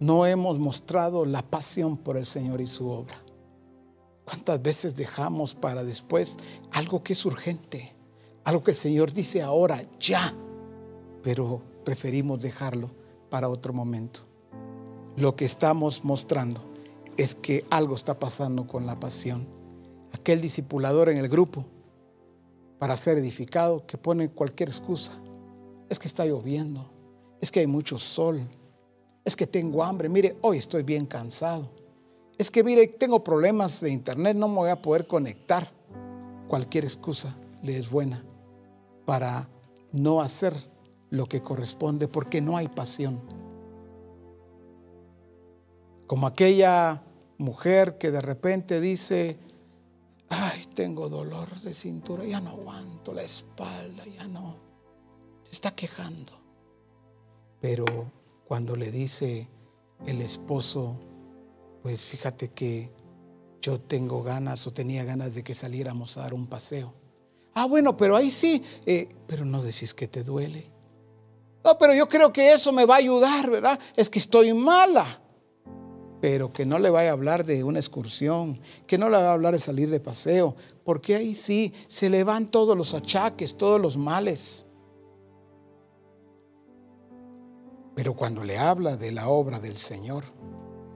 no hemos mostrado la pasión por el Señor y su obra? ¿Cuántas veces dejamos para después algo que es urgente? Algo que el Señor dice ahora, ya. Pero preferimos dejarlo para otro momento. Lo que estamos mostrando es que algo está pasando con la pasión. Aquel discipulador en el grupo, para ser edificado, que pone cualquier excusa. Es que está lloviendo. Es que hay mucho sol. Es que tengo hambre, mire, hoy estoy bien cansado. Es que mire, tengo problemas de internet, no me voy a poder conectar. Cualquier excusa le es buena para no hacer lo que corresponde porque no hay pasión. Como aquella mujer que de repente dice, ay, tengo dolor de cintura, ya no aguanto la espalda, ya no. Se está quejando. Pero cuando le dice el esposo, pues fíjate que yo tengo ganas o tenía ganas de que saliéramos a dar un paseo. Ah, bueno, pero ahí sí. Pero no decís que te duele. No, pero yo creo que eso me va a ayudar, ¿verdad? Es que estoy mala. Pero que no le vaya a hablar de una excursión, que no le vaya a hablar de salir de paseo, porque ahí sí se le van todos los achaques, todos los males. Pero cuando le habla de la obra del Señor,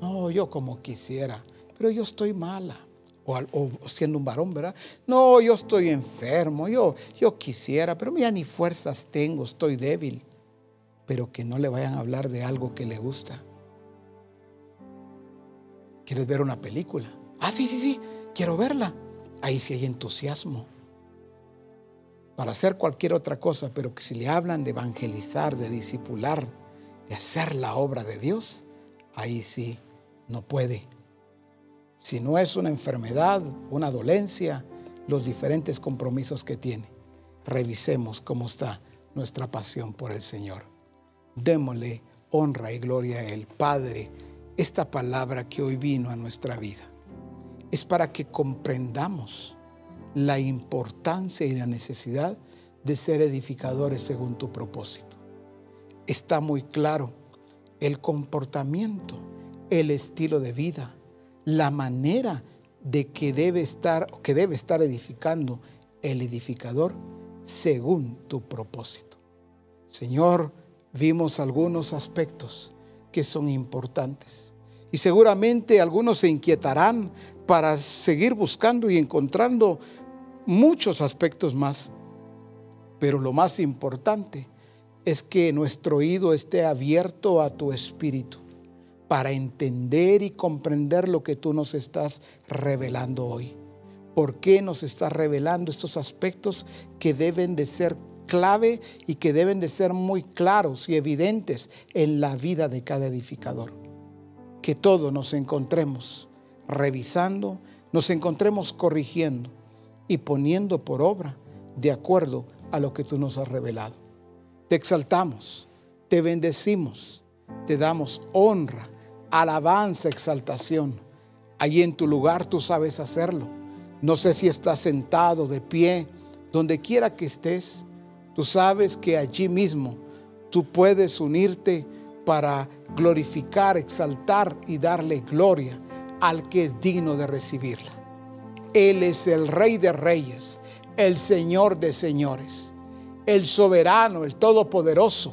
no, yo como quisiera, pero yo estoy mala. O siendo un varón, ¿verdad? No, yo estoy enfermo, yo quisiera, pero ya ni fuerzas tengo, estoy débil. Pero que no le vayan a hablar de algo que le gusta. ¿Quieres ver una película? Ah, sí, quiero verla. Ahí sí hay entusiasmo para hacer cualquier otra cosa, pero que si le hablan de evangelizar, de discipular, de hacer la obra de Dios, ahí sí no puede. Si no es una enfermedad, una dolencia, los diferentes compromisos que tiene. Revisemos cómo está nuestra pasión por el Señor. Démosle honra y gloria a Él. Padre, esta palabra que hoy vino a nuestra vida es para que comprendamos la importancia y la necesidad de ser edificadores según tu propósito. Está muy claro el comportamiento, el estilo de vida, la manera de que debe estar edificando el edificador según tu propósito. Señor, vimos algunos aspectos que son importantes. Y seguramente algunos se inquietarán para seguir buscando y encontrando muchos aspectos más. Pero lo más importante es que nuestro oído esté abierto a tu espíritu para entender y comprender lo que tú nos estás revelando hoy. ¿Por qué nos estás revelando estos aspectos que deben de ser clave y que deben de ser muy claros y evidentes en la vida de cada edificador? Que todos nos encontremos revisando, nos encontremos corrigiendo y poniendo por obra de acuerdo a lo que tú nos has revelado. Te exaltamos, te bendecimos, te damos honra, alabanza, exaltación. Allí en tu lugar tú sabes hacerlo. No sé si estás sentado, de pie, donde quiera que estés. Tú sabes que allí mismo tú puedes unirte para glorificar, exaltar y darle gloria al que es digno de recibirla. Él es el Rey de Reyes, el Señor de Señores, el Soberano, el Todopoderoso,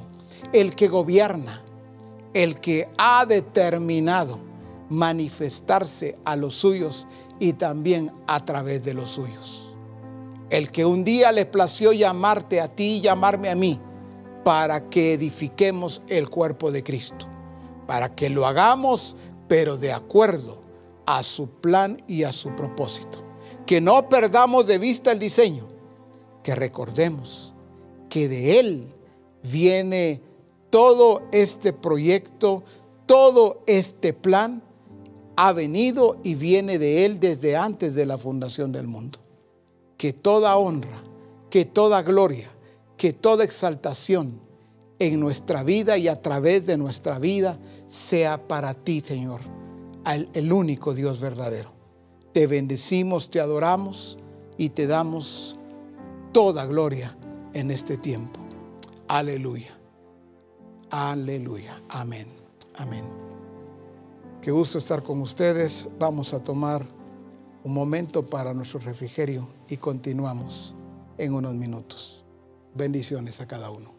el que gobierna, el que ha determinado manifestarse a los suyos y también a través de los suyos. El que un día le plació llamarte a ti y llamarme a mí para que edifiquemos el cuerpo de Cristo. Para que lo hagamos, pero de acuerdo a su plan y a su propósito. Que no perdamos de vista el diseño. Que recordemos que de Él viene todo este proyecto, todo este plan ha venido y viene de Él desde antes de la fundación del mundo. Que toda honra, que toda gloria, que toda exaltación en nuestra vida y a través de nuestra vida sea para ti, Señor, el único Dios verdadero. Te bendecimos, te adoramos y te damos toda gloria en este tiempo. Aleluya. Aleluya. Amén. Amén. Qué gusto estar con ustedes. Vamos a tomar un momento para nuestro refrigerio y continuamos en unos minutos. Bendiciones a cada uno.